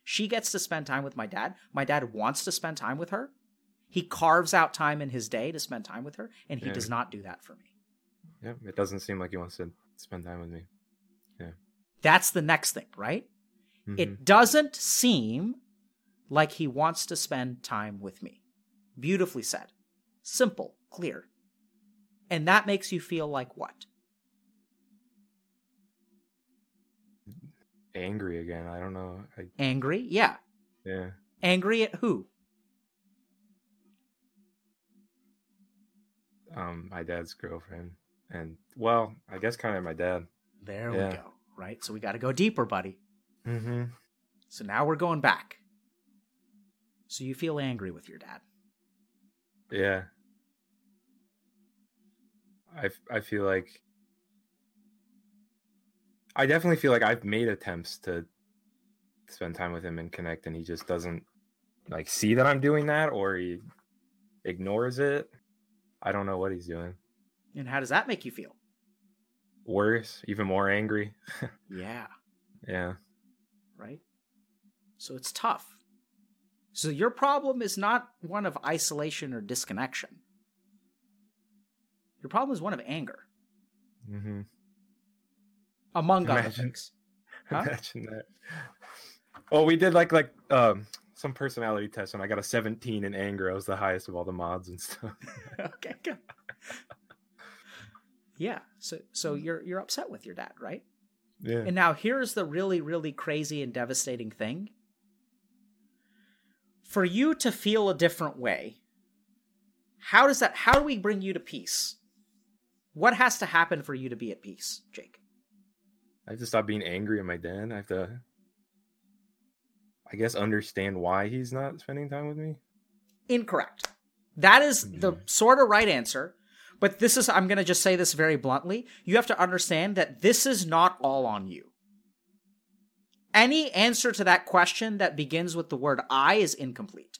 She gets to spend time with my dad. My dad wants to spend time with her. He carves out time in his day to spend time with her, and he yeah. does not do that for me. Yep, yeah, it doesn't seem like he wants to spend time with me. Yeah. That's the next thing, right? It doesn't seem like he wants to spend time with me. Beautifully said. Simple, clear. And that makes you feel like what? Angry again. I don't know. I... Angry? Yeah. Yeah. Angry at who? Um, my dad's girlfriend. And, well, I guess kind of my dad. There yeah. we go. Right? So we got to go deeper, buddy. Mm-hmm. So now we're going back. So you feel angry with your dad. Yeah. I, I feel like... I definitely feel like I've made attempts to spend time with him and connect, and he just doesn't, like, see that I'm doing that, or he ignores it. I don't know what he's doing. And how does that make you feel? Worse, even more angry. Yeah. Yeah. Right? So it's tough. So your problem is not one of isolation or disconnection. Your problem is one of anger. Mm-hmm. Among other things. Huh? Imagine that. Well, we did like like um, some personality tests, and I got a seventeen in anger. I was the highest of all the mods and stuff. Okay, good. Yeah, so so you're you're upset with your dad, right? Yeah. And now here's the really, really crazy and devastating thing. For you to feel a different way, how does that? How do we bring you to peace? What has to happen for you to be at peace, Jake? I have to stop being angry at my dad. I have to, I guess, understand why he's not spending time with me. Incorrect. That is mm-hmm. the sort of right answer. But this is, I'm going to just say this very bluntly. You have to understand that this is not all on you. Any answer to that question that begins with the word I is incomplete.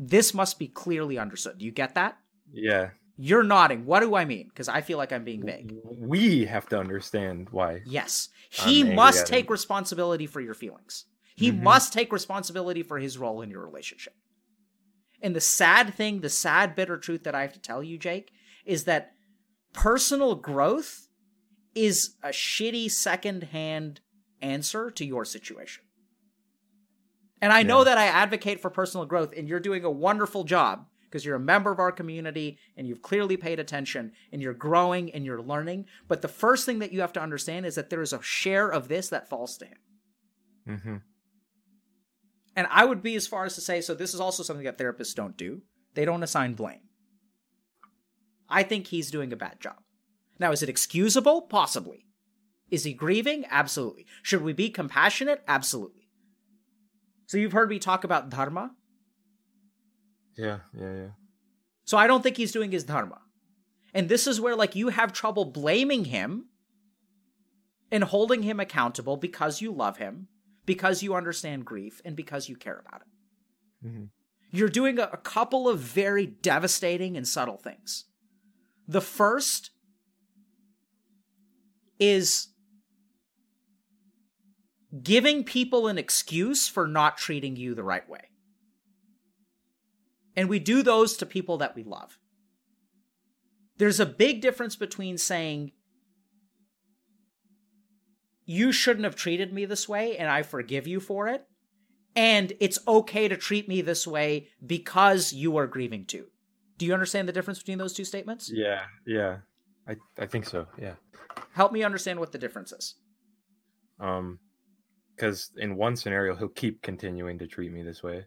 This must be clearly understood. Do you get that? Yeah. You're nodding. What do I mean? Because I feel like I'm being vague. We have to understand why. Yes. He must take responsibility for your feelings. He mm-hmm. must take responsibility for his role in your relationship. And the sad thing, the sad, bitter truth that I have to tell you, Jake, is that personal growth is a shitty secondhand answer to your situation. And I yeah. know that I advocate for personal growth, and you're doing a wonderful job, because you're a member of our community and you've clearly paid attention and you're growing and you're learning. But the first thing that you have to understand is that there is a share of this that falls to him. Mm-hmm. And I would be as far as to say, so this is also something that therapists don't do. They don't assign blame. I think he's doing a bad job. Now, is it excusable? Possibly. Is he grieving? Absolutely. Should we be compassionate? Absolutely. So you've heard me talk about dharma. Yeah, yeah, yeah. So I don't think he's doing his dharma. And this is where, like, you have trouble blaming him and holding him accountable because you love him, because you understand grief, and because you care about it. Mm-hmm. You're doing a, a couple of very devastating and subtle things. The first is giving people an excuse for not treating you the right way. And we do those to people that we love. There's a big difference between saying, you shouldn't have treated me this way and I forgive you for it, and it's okay to treat me this way because you are grieving too. Do you understand the difference between those two statements? Yeah, yeah. I, I think so, yeah. Help me understand what the difference is. Um, because in one scenario, he'll keep continuing to treat me this way.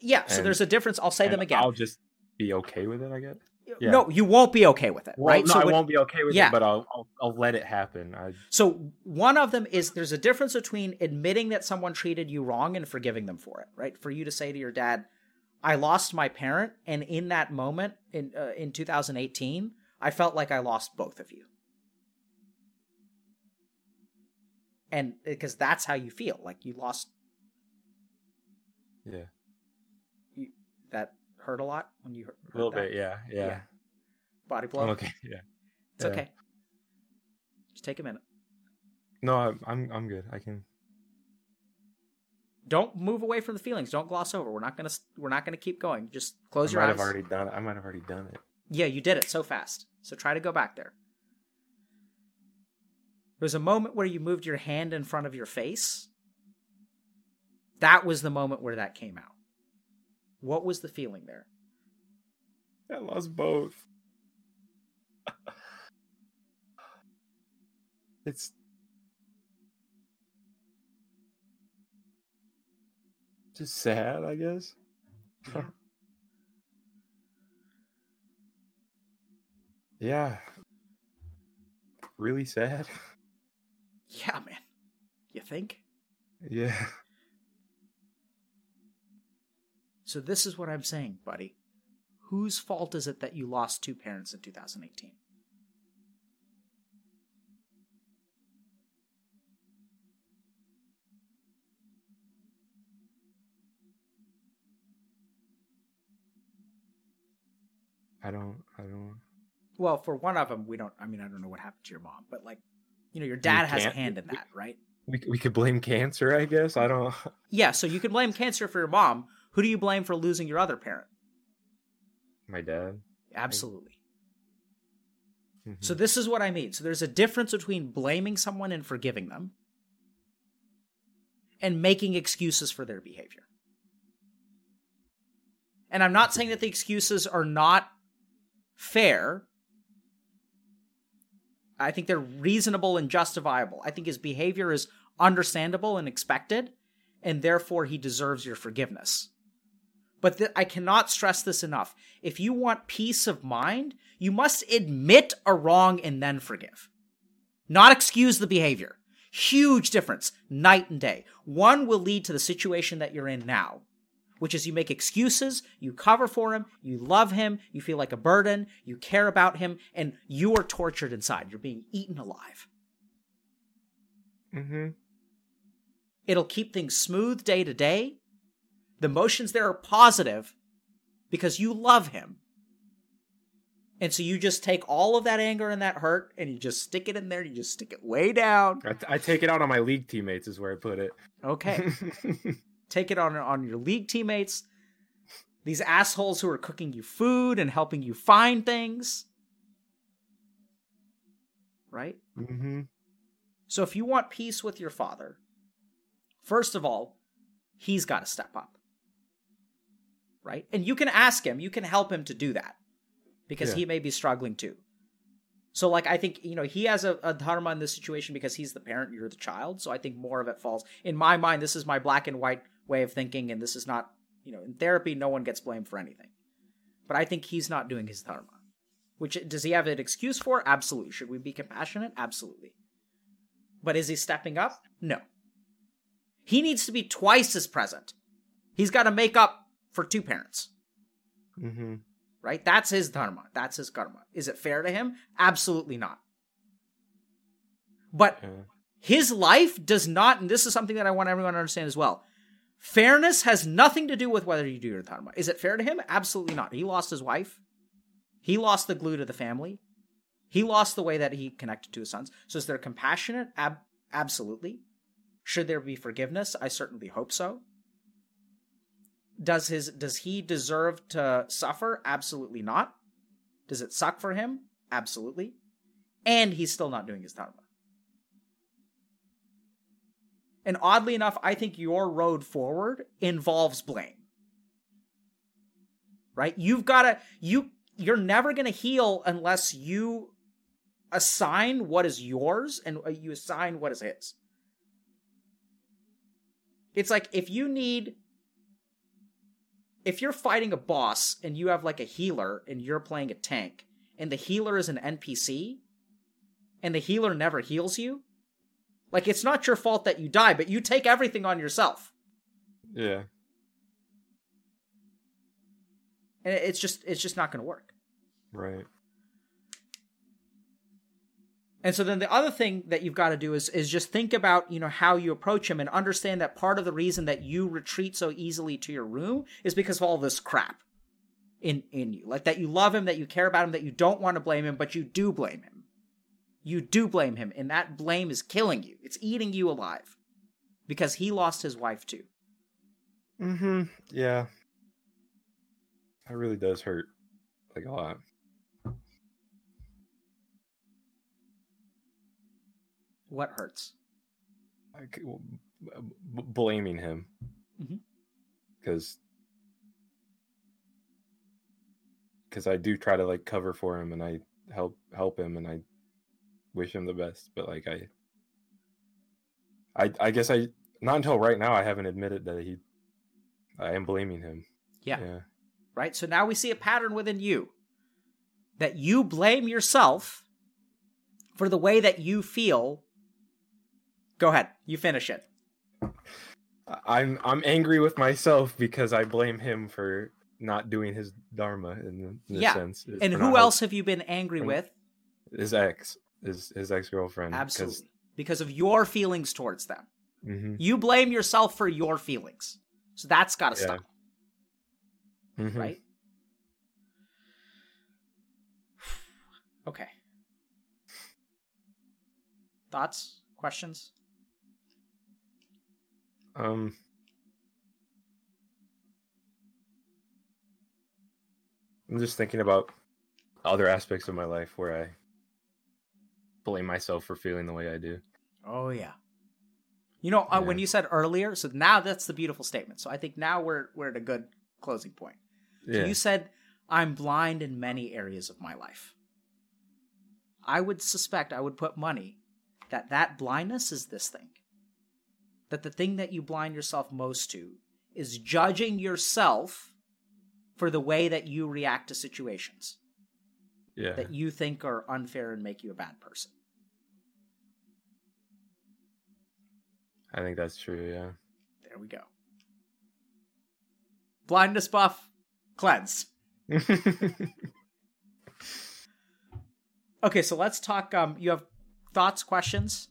Yeah, so and, there's a difference. I'll say them again. I'll just be okay with it, I guess. Yeah. No, you won't be okay with it, well, right? No, so I when, won't be okay with yeah. it, but I'll, I'll I'll let it happen. I... So one of them is there's a difference between admitting that someone treated you wrong and forgiving them for it, right? For you to say to your dad, I lost my parent, and in that moment, in uh, in two thousand eighteen, I felt like I lost both of you. And because that's how you feel, like you lost... Yeah. That hurt a lot when you heard a little that. bit, yeah, yeah, yeah. Body blow. I'm okay, yeah, it's yeah. okay. Just take a minute. No, I'm, I'm, I'm good. I can. Don't move away from the feelings. Don't gloss over. We're not gonna, we're not gonna keep going. Just close I your might eyes. I've already done it. I might have already done it. Yeah, you did it so fast. So try to go back there. There was a moment where you moved your hand in front of your face. That was the moment where that came out. What was the feeling there? I lost both. It's just sad, I guess. Yeah. Yeah. Really sad. Yeah, man. You think? Yeah. So this is what I'm saying, buddy. Whose fault is it that you lost two parents in two thousand eighteen? I don't, I don't. Well, for one of them, we don't, I mean, I don't know what happened to your mom, but like, you know, your dad has a hand in that, right? We we could blame cancer, I guess. I don't. Yeah. So you can blame cancer for your mom. Who do you blame for losing your other parent? My dad. Absolutely. Mm-hmm. So this is what I mean. So there's a difference between blaming someone and forgiving them and making excuses for their behavior. And I'm not saying that the excuses are not fair. I think they're reasonable and justifiable. I think his behavior is understandable and expected, and therefore he deserves your forgiveness. But th- I cannot stress this enough. If you want peace of mind, you must admit a wrong and then forgive. Not excuse the behavior. Huge difference, night and day. One will lead to the situation that you're in now, which is you make excuses, you cover for him, you love him, you feel like a burden, you care about him, and you are tortured inside. You're being eaten alive. Mm-hmm. It'll keep things smooth day to day. The emotions there are positive because you love him. And so you just take all of that anger and that hurt and you just stick it in there. You just stick it way down. I, t- I take it out on my league teammates is where I put it. Okay. Take it on, on your league teammates. These assholes who are cooking you food and helping you find things. Right? Mm-hmm. So if you want peace with your father, first of all, he's got to step up, right? And you can ask him, you can help him to do that because yeah. he may be struggling too. So like, I think, you know, he has a, a dharma in this situation because he's the parent, you're the child. So I think more of it falls in my mind. This is my black and white way of thinking. And this is not, you know, in therapy, no one gets blamed for anything, but I think he's not doing his dharma, which does he have an excuse for? Absolutely. Should we be compassionate? Absolutely. But is he stepping up? No. He needs to be twice as present. He's got to make up for two parents. Mm-hmm. Right? That's his dharma. That's his karma. Is it fair to him? Absolutely not. But yeah. his life does not, and this is something that I want everyone to understand as well, fairness has nothing to do with whether you do your dharma. Is it fair to him? Absolutely not. He lost his wife. He lost the glue to the family. He lost the way that he connected to his sons. So is there compassionate? Ab- absolutely. Should there be forgiveness? I certainly hope so. Does his does he deserve to suffer? Absolutely not. Does it suck for him? Absolutely. And he's still not doing his dharma. And oddly enough, I think your road forward involves blame. Right? You've got to you you're never going to heal unless you assign what is yours and you assign what is his. It's like if you need, if you're fighting a boss and you have like a healer and you're playing a tank and the healer is an N P C and the healer never heals you, like it's not your fault that you die, but you take everything on yourself. Yeah. And it's just, it's just not going to work. Right. And so then the other thing that you've got to do is is just think about, you know, how you approach him and understand that part of the reason that you retreat so easily to your room is because of all this crap in, in you. Like that you love him, that you care about him, that you don't want to blame him, but you do blame him. You do blame him, and that blame is killing you. It's eating you alive because he lost his wife too. Mm-hmm. Yeah. That really does hurt, like a lot. What hurts? I, well, b- blaming him. Because because I do try to like cover for him and I help help him and I wish him the best. But like I, I, I guess I not until right now I haven't admitted that he, I am blaming him. Yeah. Yeah. Right. So now we see a pattern within you that you blame yourself for the way that you feel. Go ahead. You finish it. I'm I'm angry with myself because I blame him for not doing his dharma in, in yeah. a sense. And who else have you been angry with? His ex, his his ex-girlfriend. Absolutely. Because of your feelings towards them. Mm-hmm. You blame yourself for your feelings. So that's got to yeah. stop. Mm-hmm. Right? Okay. Thoughts? Questions? Um, I'm just thinking about other aspects of my life where I blame myself for feeling the way I do. Oh, yeah. You know, yeah. Uh, when you said earlier, so now that's the beautiful statement. So I think now we're we're at a good closing point. So yeah. You said, I'm blind in many areas of my life. I would suspect, I would put money that that blindness is this thing. That the thing that you blind yourself most to is judging yourself for the way that you react to situations yeah. that you think are unfair and make you a bad person. I think that's true, yeah. There we go. Blindness buff, cleanse. Okay, so let's talk. Um, you have thoughts, questions?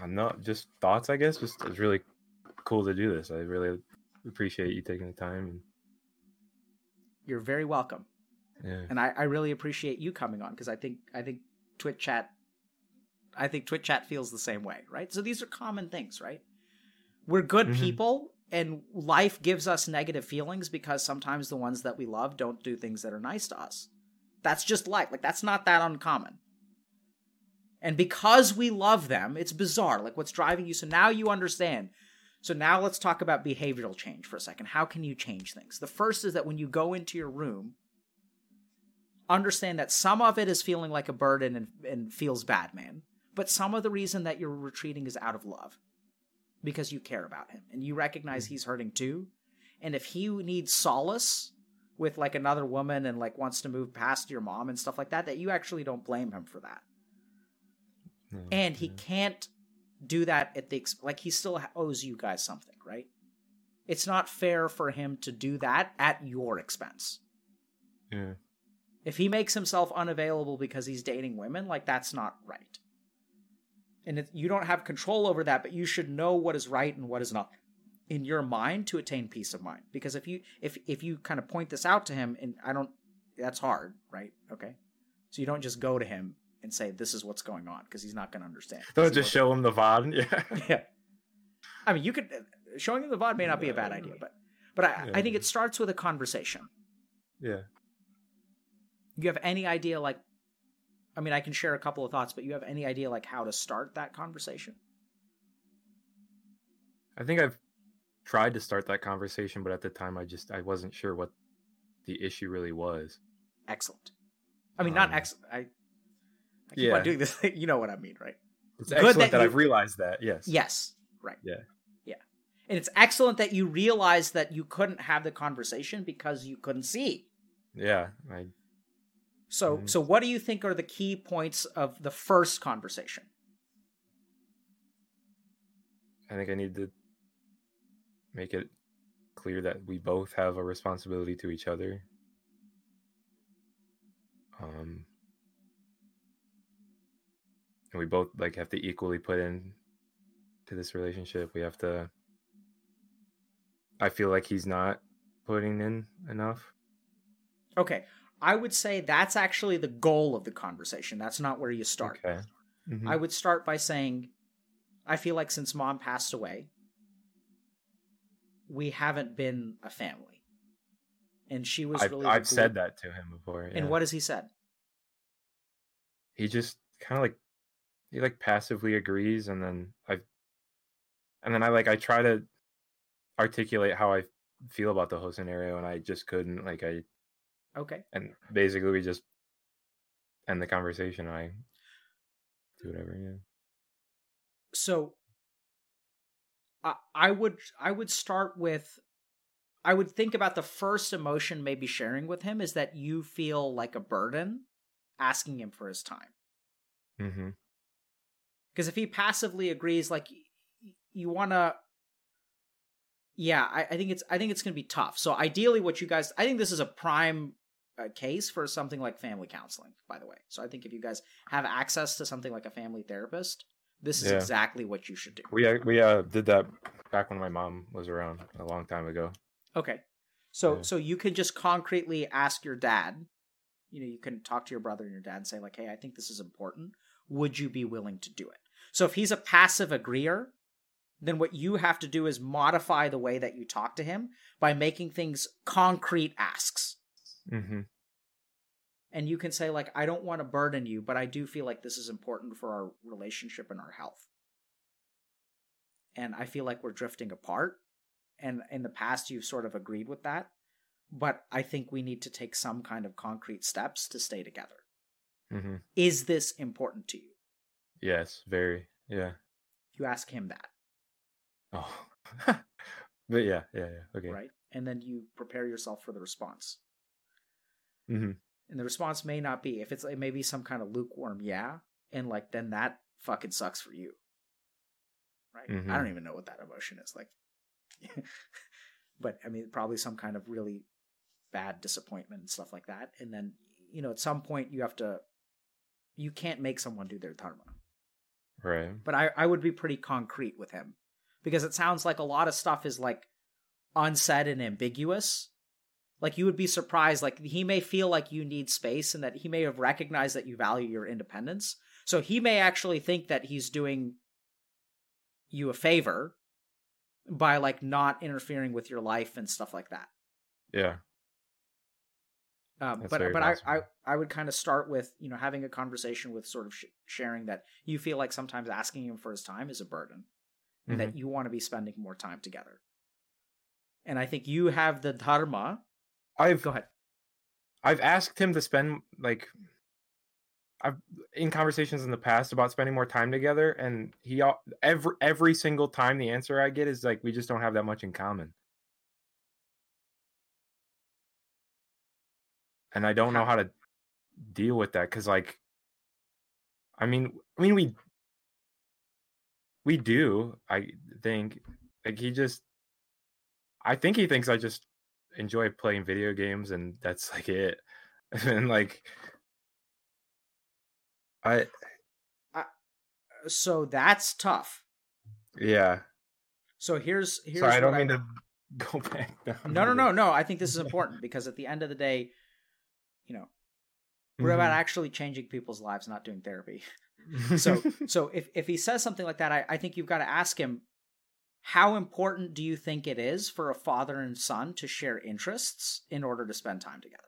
Uh, no, just thoughts, I guess. Just it's really cool to do this. I really appreciate you taking the time. And... You're very welcome. Yeah. And I, I really appreciate you coming on because I think I think Twitch chat, I think Twitch chat feels the same way, right? So these are common things, right? We're good mm-hmm. people, and life gives us negative feelings because sometimes the ones that we love don't do things that are nice to us. That's just life. Like that's not that uncommon. And because we love them, it's bizarre, like what's driving you. So now you understand. So now let's talk about behavioral change for a second. How can you change things? The first is that when you go into your room, understand that some of it is feeling like a burden and, and feels bad, man. But some of the reason that you're retreating is out of love because you care about him and you recognize he's hurting too. And if he needs solace with like another woman and like wants to move past your mom and stuff like that, that you actually don't blame him for that. And he can't do that at the, like, he still owes you guys something, right? It's not fair for him to do that at your expense. Yeah. If he makes himself unavailable because he's dating women, like, that's not right. And if, you don't have control over that, but you should know what is right and what is not in your mind to attain peace of mind. Because if you, if, if you kind of point this out to him, and I don't, that's hard, right? Okay. So you don't just go to him and say, this is what's going on, because he's not going to understand. Don't just show him the V O D. Yeah. Yeah. I mean, you could, showing him the V O D may not be a bad idea, but but I, yeah. I think it starts with a conversation. Yeah. You have any idea, like, I mean, I can share a couple of thoughts, but you have any idea, like, how to start that conversation? I think I've tried to start that conversation, but at the time, I just, I wasn't sure what the issue really was. Excellent. I mean, um, not excellent. I, I keep yeah. on doing this. You know what I mean, right? It's good excellent that, that you... I've realized that, yes. Yes, right. Yeah. Yeah. And it's excellent that you realized that you couldn't have the conversation because you couldn't see. Yeah. I... So, mm-hmm. so what do you think are the key points of the first conversation? I think I need to make it clear that we both have a responsibility to each other. Um... And we both like have to equally put in to this relationship. We have to. I feel like he's not putting in enough. Okay, I would say that's actually the goal of the conversation. That's not where you start. Okay. Mm-hmm. I would start by saying, I feel like since mom passed away, we haven't been a family, and she was I've, really. I've said that to him before. Yeah. And what has he said? He just kind of like. He like passively agrees, and then I, and then I like I try to articulate how I feel about the whole scenario, and I just couldn't. Like I, okay. And basically, we just end the conversation. And I do whatever. Yeah. So, I I would I would start with. I would think about the first emotion maybe sharing with him is that you feel like a burden asking him for his time. Mm-hmm. Because if he passively agrees, like you want to, yeah, I, I think it's, I think it's going to be tough. So ideally what you guys, I think this is a prime uh, case for something like family counseling, by the way. So I think if you guys have access to something like a family therapist, this is yeah. exactly what you should do. We, we uh, did that back when my mom was around a long time ago. Okay, so yeah. so you can just concretely ask your dad, you know, you can talk to your brother and your dad and say like, hey, I think this is important. Would you be willing to do it? So if he's a passive agreeer, then what you have to do is modify the way that you talk to him by making things concrete asks. Mm-hmm. And you can say like, I don't want to burden you, but I do feel like this is important for our relationship and our health. And I feel like we're drifting apart. And in the past, you've sort of agreed with that. But I think we need to take some kind of concrete steps to stay together. Mm-hmm. Is this important to you? Yes, very. Yeah. You ask him that. Oh. But yeah, yeah, yeah. Okay. Right? And then you prepare yourself for the response. Mm-hmm. And the response may not be, if it's it may be some kind of lukewarm yeah, and like then that fucking sucks for you. Right? Mm-hmm. I don't even know what that emotion is like. But I mean, probably some kind of really bad disappointment and stuff like that. And then, you know, at some point you have to, you can't make someone do their dharma. Right. But I, I would be pretty concrete with him because it sounds like a lot of stuff is like unsaid and ambiguous. Like you would be surprised. Like he may feel like you need space and that he may have recognized that you value your independence. So he may actually think that he's doing you a favor by like not interfering with your life and stuff like that. Yeah. Um, but but I, I, I would kind of start with, you know, having a conversation with sort of sh- sharing that you feel like sometimes asking him for his time is a burden and mm-hmm. that you want to be spending more time together. And I think you have the dharma. I've Go ahead. I've asked him to spend like I've in conversations in the past about spending more time together, and he every every single time the answer I get is like, we just don't have that much in common. And I don't know how to deal with that because, like, I mean, I mean we we do. I think like he just, I think he thinks I just enjoy playing video games, and that's like it, and like. I, I, so that's tough. Yeah. So here's here's. Sorry, I don't I, mean to go back down. No, no, no, no. I think this is important because at the end of the day, you know, mm-hmm. we're about actually changing people's lives, not doing therapy. So, so if if he says something like that, I, I think you've got to ask him, how important do you think it is for a father and son to share interests in order to spend time together?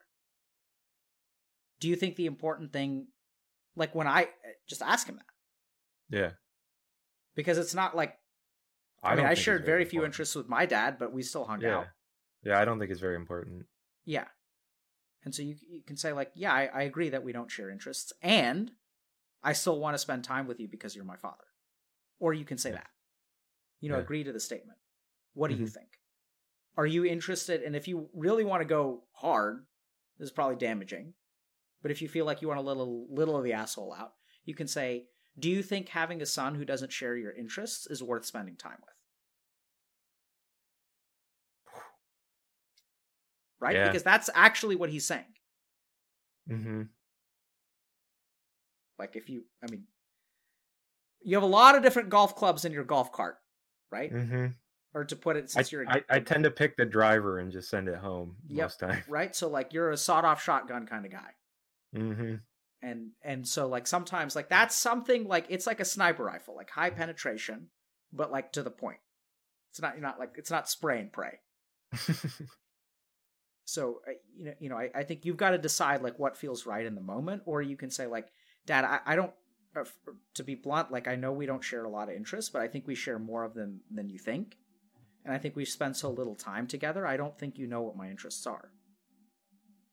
Do you think the important thing? Like when I just ask him that. Yeah. Because it's not like, I, I mean, I shared very, very few interests with my dad, but we still hung yeah. out. Yeah. I don't think it's very important. Yeah. And so you you can say like, yeah, I, I agree that we don't share interests and I still want to spend time with you because you're my father. Or you can say yeah. that, you know, yeah. agree to the statement. What do mm-hmm. you think? Are you interested? And if you really want to go hard, this is probably damaging. But if you feel like you want a little little of the asshole out, you can say, do you think having a son who doesn't share your interests is worth spending time with? Right? Yeah. Because that's actually what he's saying. Mm-hmm. Like if you, I mean, you have a lot of different golf clubs in your golf cart, right? Mm-hmm. Or to put it, since I, you're a, I, I tend to pick the driver and just send it home yep, most time. Right? So like you're a sawed-off shotgun kind of guy. Mm-hmm. And and so like sometimes like that's something like it's like a sniper rifle, like high penetration, but like to the point. It's not you're not like it's not spray and pray. So you know you know I, I think you've got to decide like what feels right in the moment, or you can say like, Dad, I, I don't uh, to be blunt, like I know we don't share a lot of interests, but I think we share more of them than you think. and I think we've spent so little time together, I don't think you know what my interests are.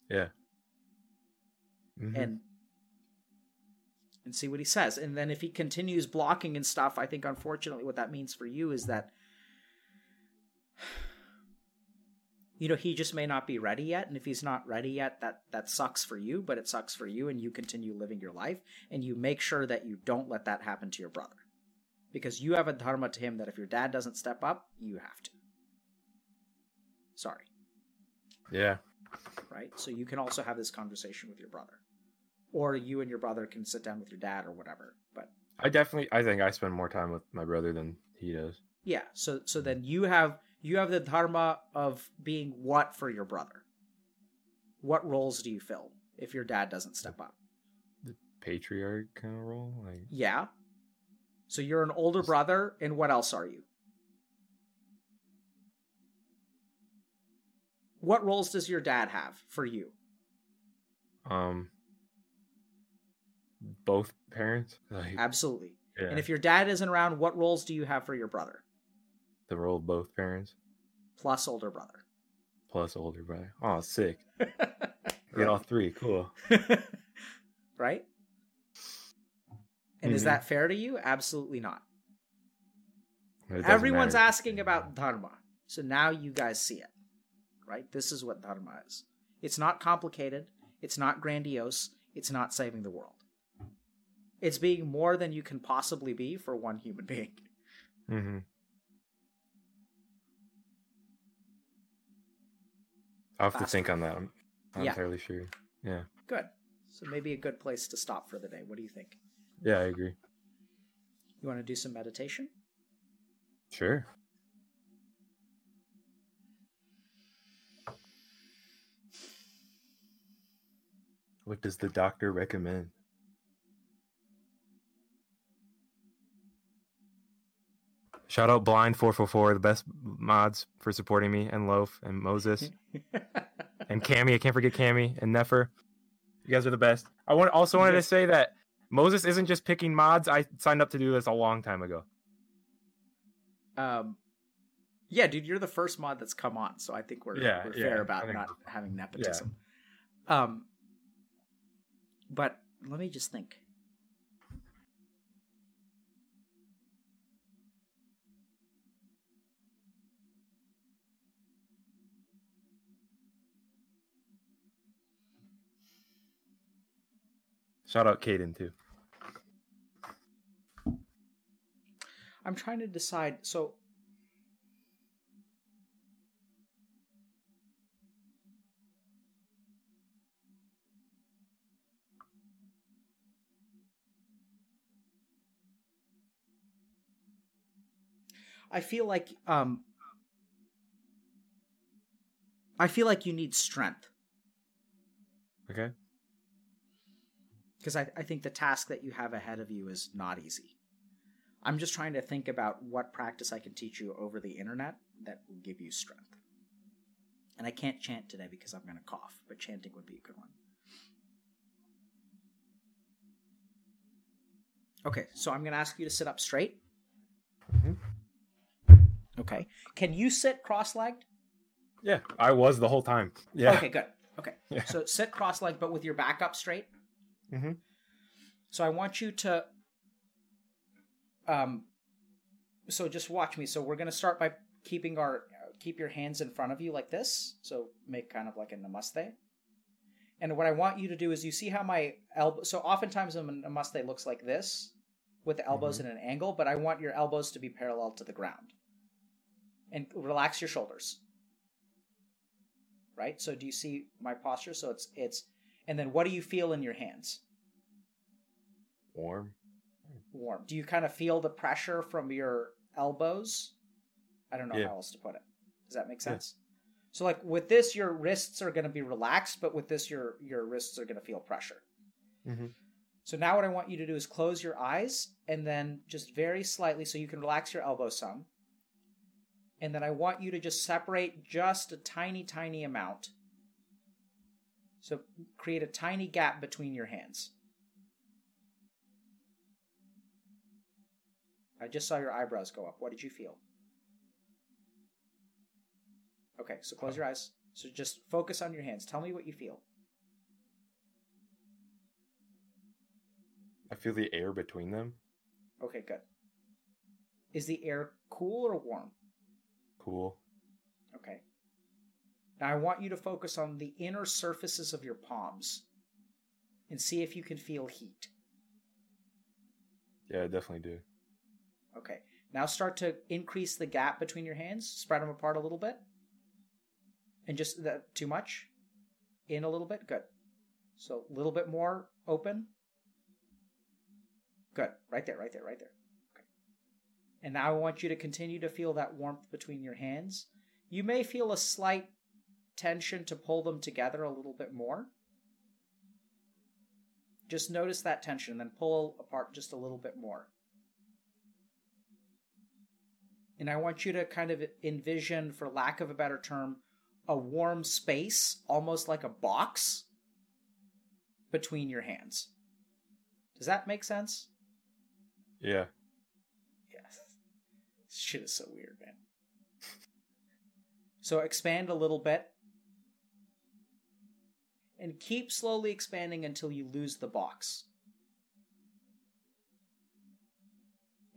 Yeah. Mm-hmm. And and see what he says. And then if he continues blocking and stuff, I think unfortunately what that means for you is that, you know, he just may not be ready yet. And if he's not ready yet, that, that sucks for you, but it sucks for you and you continue living your life and you make sure that you don't let that happen to your brother. Because you have a dharma to him that if your dad doesn't step up, you have to. Sorry. Yeah. Right? So you can also have this conversation with your brother. Or you and your brother can sit down with your dad or whatever. But I definitely, I think I spend more time with my brother than he does. Yeah. So so then you have you have the dharma of being what for your brother? What roles do you fill if your dad doesn't step up? The patriarch kind of role? Like... Yeah. So you're an older brother, and what else are you? What roles does your dad have for you? Um, both parents. Like, absolutely. Yeah. And if your dad isn't around, what roles do you have for your brother? The role of both parents. Plus older brother. Plus older brother. Oh, sick. Get all three. Cool. Right? And mm-hmm. Is that fair to you? Absolutely not. Everyone's matter. Asking about dharma. So now you guys see it. Right? This is what dharma is. It's not complicated. It's not grandiose. It's not saving the world. It's being more than you can possibly be for one human being. Mm-hmm. I'll have Fast to think on that. I'm not yeah. entirely sure. Yeah. Good. So maybe a good place to stop for the day. What do you think? Yeah, I agree. You want to do some meditation? Sure. What does the doctor recommend? Shout out Blind four four four, the best mods for supporting me, and Loaf, and Moses, and Cammie. I can't forget Cammie, and Nefer. You guys are the best. I want, also wanted to say that Moses isn't just picking mods. I signed up to do this a long time ago. Um, Yeah, dude, you're the first mod that's come on, so I think we're, yeah, we're yeah, fair about think, not having nepotism. Yeah. Um. But let me just think. Shout out Caden, too. I'm trying to decide. So... I feel like um, I feel like you need strength. Okay. Because I, I think the task that you have ahead of you is not easy. I'm just trying to think about what practice I can teach you over the internet that will give you strength. And I can't chant today because I'm going to cough, but chanting would be a good one. Okay, so I'm going to ask you to sit up straight. Mm-hmm. Okay. Can you sit cross-legged? Yeah, I was the whole time. Yeah. Okay, good. Okay. Yeah. So sit cross-legged, but with your back up straight. Mm-hmm. So I want you to... Um. So just watch me. So we're going to start by keeping our... Uh, keep your hands in front of you like this. So make kind of like a namaste. And what I want you to do is you see how my elbow... So oftentimes a namaste looks like this with the elbows mm-hmm. in an angle, but I want your elbows to be parallel to the ground. And relax your shoulders. Right? So do you see my posture? So it's it's and then what do you feel in your hands? Warm. Warm. Do you kind of feel the pressure from your elbows? I don't know yeah. how else to put it. Does that make sense? Yeah. So like with this, your wrists are going to be relaxed, but with this, your, your wrists are going to feel pressure. Mm-hmm. So now what I want you to do is close your eyes and then just very slightly so you can relax your elbows some. And then I want you to just separate just a tiny, tiny amount. So create a tiny gap between your hands. I just saw your eyebrows go up. What did you feel? Okay, so close your eyes. So just focus on your hands. Tell me what you feel. I feel the air between them. Okay, good. Is the air cool or warm? Cool. Okay. Now I want you to focus on the inner surfaces of your palms and see if you can feel heat. Yeah, I definitely do. Okay. Now start to increase the gap between your hands. Spread them apart a little bit. And just that too much? In a little bit? Good. So a little bit more open. Good. Right there, right there, right there. Okay. And now I want you to continue to feel that warmth between your hands. You may feel a slight tension to pull them together a little bit more. Just notice that tension and then pull apart just a little bit more. And I want you to kind of envision, for lack of a better term, a warm space, almost like a box, between your hands. Does that make sense? Yeah. Yeah. This shit is so weird, man. So expand a little bit. And keep slowly expanding until you lose the box.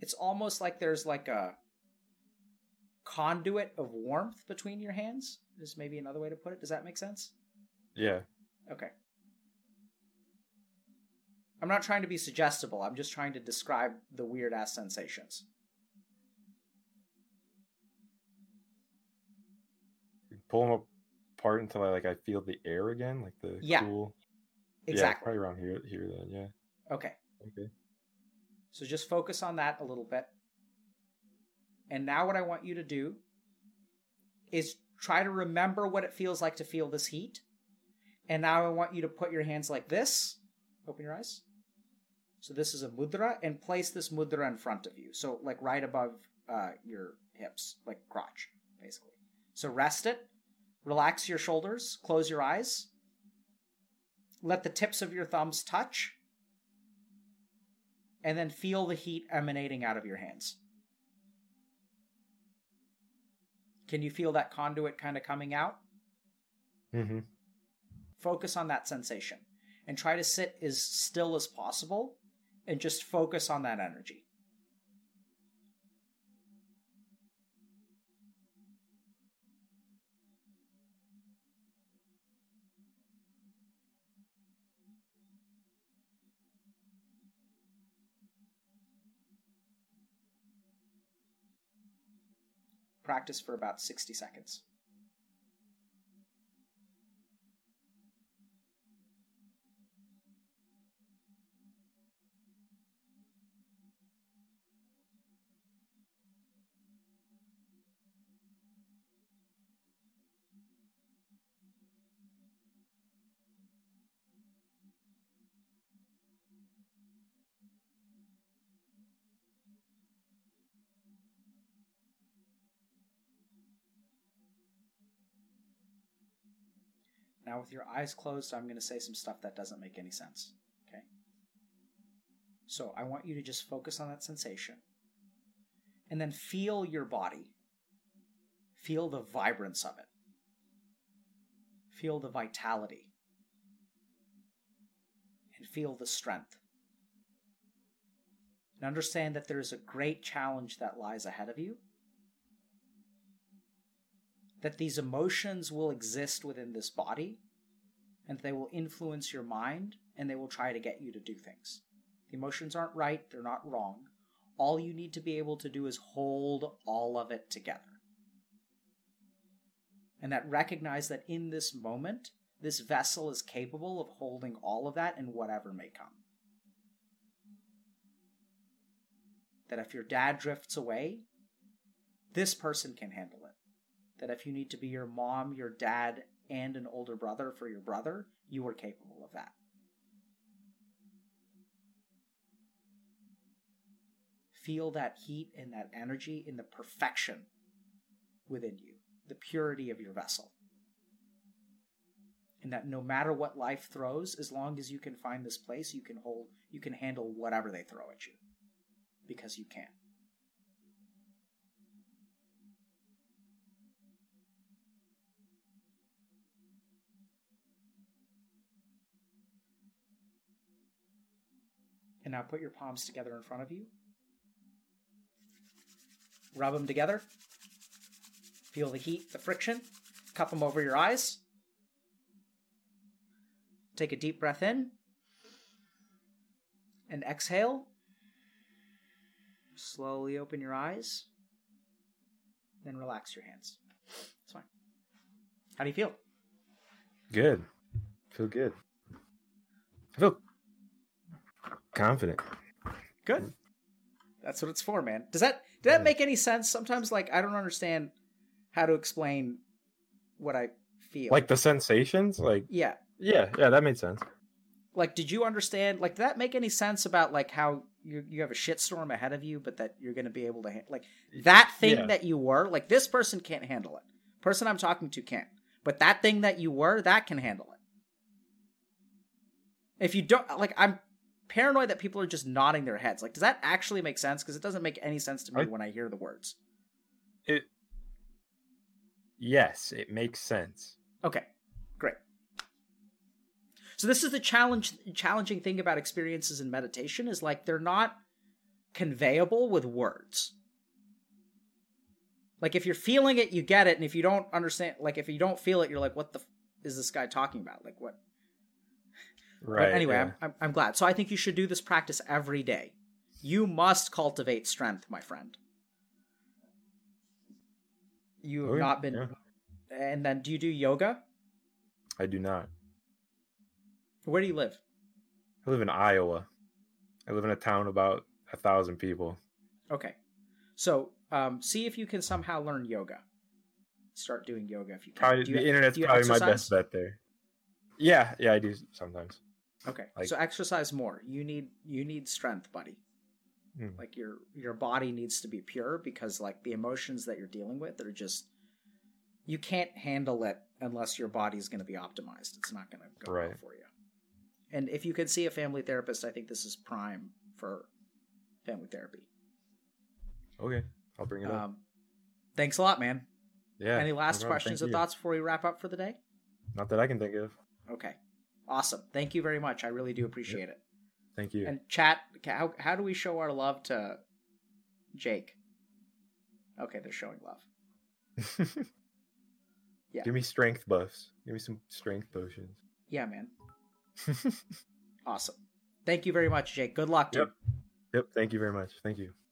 It's almost like there's like a conduit of warmth between your hands. Is maybe another way to put it. Does that make sense? Yeah. Okay. I'm not trying to be suggestible. I'm just trying to describe the weird-ass sensations. Pull them apart until I like I feel the air again, like the yeah. cool. Exactly. Yeah, probably around here. Here then, yeah. Okay. Okay. So just focus on that a little bit. And now what I want you to do is try to remember what it feels like to feel this heat. And now I want you to put your hands like this. Open your eyes. So this is a mudra, and place this mudra in front of you. So like right above uh, your hips, like crotch, basically. So rest it. Relax your shoulders. Close your eyes. Let the tips of your thumbs touch. And then feel the heat emanating out of your hands. Can you feel that conduit kind of coming out? Mm-hmm. Focus on that sensation and try to sit as still as possible and just focus on that energy. Practice for about sixty seconds. Now, with your eyes closed, I'm going to say some stuff that doesn't make any sense, okay? So I want you to just focus on that sensation and then feel your body. Feel the vibrance of it. Feel the vitality. And feel the strength. And understand that there is a great challenge that lies ahead of you. That these emotions will exist within this body, and they will influence your mind, and they will try to get you to do things. The emotions aren't right, they're not wrong. All you need to be able to do is hold all of it together. And that recognize that in this moment, this vessel is capable of holding all of that and whatever may come. That if your dad drifts away, this person can handle it. That if you need to be your mom, your dad, and an older brother for your brother, you are capable of that. Feel that heat and that energy in the perfection within you, the purity of your vessel. And that no matter what life throws, as long as you can find this place, you can hold, you can handle whatever they throw at you. Because you can. And now put your palms together in front of you. Rub them together. Feel the heat, the friction. Cup them over your eyes. Take a deep breath in. And exhale. Slowly open your eyes. Then relax your hands. It's fine. How do you feel? Good. Feel good. I feel confident. Good. That's what it's for, man. Does that did that make any sense? Sometimes, like, I don't understand how to explain what I feel. Like the sensations? Like Yeah. Yeah, yeah, that made sense. Like, did you understand, like, did that make any sense about, like, how you you have a shitstorm ahead of you, but that you're going to be able to, ha- like, that thing yeah. that you were, like, this person can't handle it. Person I'm talking to can't. But that thing that you were, that can handle it. If you don't, like, I'm paranoid that people are just nodding their heads. Like, does that actually make sense? Because it doesn't make any sense to me I, when I hear the words. It. Yes, it makes sense. Okay, great. So this is the challenge, challenging thing about experiences in meditation is, like, they're not conveyable with words. Like, if you're feeling it, you get it. And if you don't understand, like, if you don't feel it, you're like, what the f- is this guy talking about? Like, what? Right. But anyway, yeah. I'm, I'm, I'm glad. So I think you should do this practice every day. You must cultivate strength, my friend. You have oh, not been. Yeah. And then do you do yoga? I do not. Where do you live? I live in Iowa. I live in a town about a thousand people. Okay. So um, see if you can somehow learn yoga. Start doing yoga if you can. Probably, you, the internet's probably exercise? My best bet there. Yeah, yeah, I do sometimes. Okay. Like, so exercise more. You need you need strength, buddy. Hmm. Like your your body needs to be pure because, like, the emotions that you're dealing with are just, you can't handle it unless your body's going to be optimized. It's not going to go right. well for you. And if you can see a family therapist, I think this is prime for family therapy. Okay, I'll bring it um, up. Thanks a lot, man. Yeah. Any last no questions Thank or you. Thoughts before we wrap up for the day? Not that I can think of. Okay, awesome. Thank you very much. I really do appreciate yep. it. Thank you. And chat, how how do we show our love to Jake? Okay, they're showing love. Yeah. Give me strength buffs. Give me some strength potions. Yeah, man. Awesome. Thank you very much, Jake. Good luck, dude. Yep. Yep. Thank you very much. Thank you.